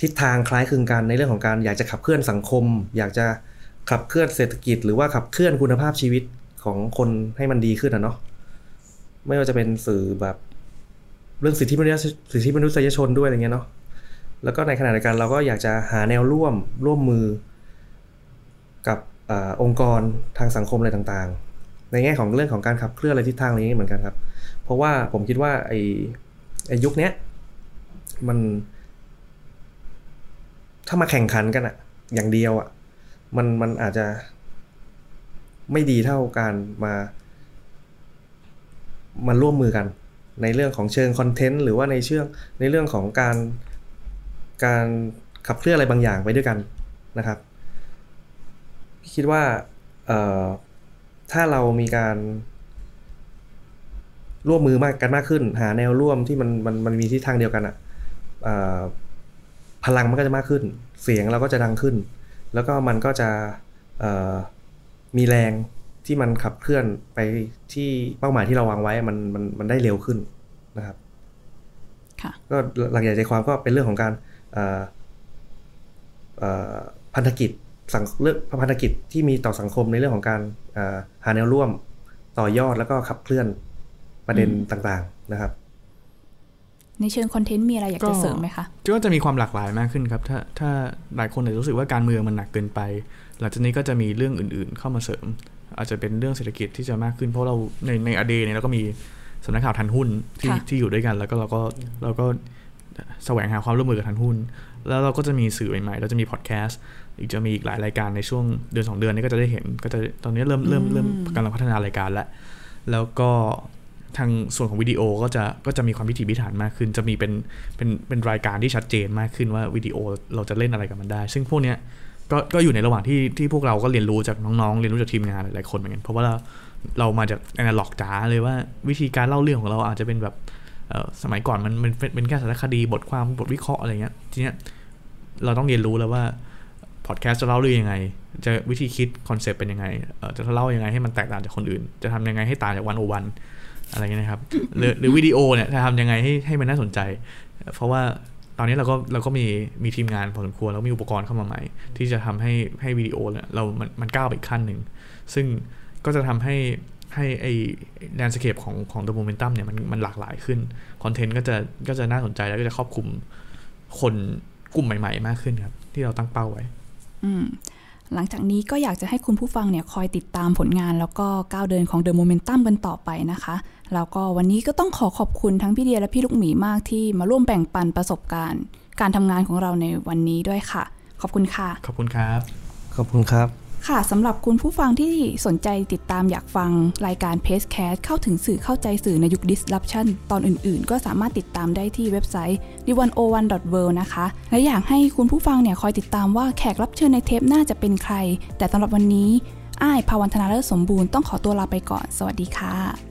ทิศทางคล้ายคลึงกันในเรื่องของการอยากจะขับเคลื่อนสังคมอยากจะขับเคลื่อนเศรษฐกิจหรือว่าขับเคลื่อนคุณภาพชีวิตของคนให้มันดีขึ้นอ่ะเนาะไม่ว่าจะเป็นสื่อแบบเรื่องสิทธิมนุษยสิทธิมนุษยชนด้วยอะไรเงี้ยเนาะแล้วก็ในขณะเดียวกันเราก็อยากจะหาแนวร่วมร่วมมือกับเอ่อองค์กรทางสังคมอะไรต่างๆในแง่ของเรื่องของการขับเคลื่อนอะไรทิศทางอะไรอย่างนี้เหมือนกันครับเพราะว่าผมคิดว่าไอ้ไอ้ยุคเนี้ยมันถ้ามาแข่งขันกันอะอย่างเดียวอะมันมันอาจจะไม่ดีเท่าการมามาร่วมมือกันในเรื่องของเชิงคอนเทนต์หรือว่าในเชิงในเรื่องของการการขับเคลื่อนอะไรบางอย่างไปด้วยกันนะครับคิดว่าเอ่อถ้าเรามีการร่วมมือมากกันมากขึ้นหาแนวร่วมที่มันมันมันมีทิศทางเดียวกันอ่ะเอ่อพลังมันก็จะมากขึ้นเสียงเราก็จะดังขึ้นแล้วก็มันก็จะ มีแรงที่มันขับเคลื่อนไปที่เป้าหมายที่เราวางไว้มันมันมันได้เร็วขึ้นนะครับก็หลักใหญ่ใจความก็เป็นเรื่องของการพันธกิจสังเรื่องพันธกิจที่มีต่อสังคมในเรื่องของการหาแนวร่วมต่อยอดแล้วก็ขับเคลื่อนประเด็นต่างๆนะครับในเชิงคอนเทนต์มีอะไรอยากจะเสริมไหมคะคิดว่าจะมีความหลากหลายมากขึ้นครับถ้าถ้าหลายคนอาจจะรู้สึกว่าการเมืองมันหนักเกินไปหลังจากนี้ก็จะมีเรื่องอื่นๆเข้ามาเสริมอาจจะเป็นเรื่องเศรษฐกิจที่จะมากขึ้นเพราะเราในในอเดเนี่ยเราก็มีสำนักข่าวทันหุ้นที่ที่อยู่ด้วยกันแล้วก็เราก็เราก็แสวงหาความร่วมมือกับทันหุ้นแล้วเราก็จะมีสื่อใหม่ๆเราจะมีพอดแคสต์อีกจะมีอีกหลายรายการในช่วงเดือนสองเดือนนี้ก็จะได้เห็นก็จะตอนนี้เริ่มเริ่มเริ่มกำลังพัฒนารายการแล้วแล้วก็ทางส่วนของวิดีโอก็จะก็จะมีความพิถีพิถันมากขึ้นจะมีเป็นเป็นเป็นรายการที่ชัดเจนมากขึ้นว่าวิดีโอเราจะเล่นอะไรกับมันได้ซึ่งพวกเนี้ยก็ก็อยู่ในระหว่างที่ที่พวกเราก็เรียนรู้จากน้องๆเรียนรู้จากทีมงานหลายๆคนเหมือนกันเพราะว่าเราเรามาจากแอนาล็อกจ๋าเลยว่าวิธีการเล่าเรื่องของเราอาจจะเป็นแบบสมัยก่อนมันมันเป็นแค่สารคดีบทความบทวิเคราะห์อะไรเงี้ยทีเนี้ยเราต้องเรียนรู้แล้วว่าพอดแคสต์จะเล่าเรื่องยังไงจะวิธีคิดคอนเซปต์เป็นยังไงจะเล่ายังไงให้มันแตกต่างจากคนอื่นจะทำยังไงให้ต่างจากวันโอวันอะไรเงี้ยนะครับหรือหรือวิดีโอเนี่ยจะทำยังไงให้ให้มันน่าสนใจเพราะว่าตอนนี้เราก็เราก็มีมีทีมงานพอสมควรแล้วมีอุปกรณ์เข้ามาใหม่ที่จะทำให้ให้วิดีโอเนี่ยเรามันมันก้าวไปอีกขั้นหนึ่งซึ่งก็จะทำให้ให้ไอ้แลนด์สเคปของของ The Momentum เนี่ยมันมันหลากหลายขึ้นคอนเทนต์ก็จะก็จะน่าสนใจแล้วก็จะครอบคลุมคนกลุ่มใหม่ๆมากขึ้นครับที่เราตั้งเป้าไว้อืมหลังจากนี้ก็อยากจะให้คุณผู้ฟังเนี่ยคอยติดตามผลงานแล้วก็ก้าวเดินของ The Momentum กันต่อไปนะคะแล้วก็วันนี้ก็ต้องขอขอบคุณทั้งพี่เดียและพี่ลูกหมีมากที่มาร่วมแบ่งปันประสบการณ์การทำงานของเราในวันนี้ด้วยค่ะขอบคุณค่ะขอบคุณครับขอบคุณครับค่ะสำหรับคุณผู้ฟังที่สนใจติดตามอยากฟังรายการ PressCast เข้าถึงสื่อเข้าใจสื่อในยุค Disruption ตอนอื่นๆก็สามารถติดตามได้ที่เว็บไซต์ ดี หนึ่งศูนย์หนึ่ง ดอท เวิลด์ นะคะและอยากให้คุณผู้ฟังเนี่ยคอยติดตามว่าแขกรับเชิญในเทปหน้าจะเป็นใครแต่สำหรับวันนี้อ้ายภาวันธนาเลิศสมบูรณ์ต้องขอตัวลาไปก่อนสวัสดีค่ะ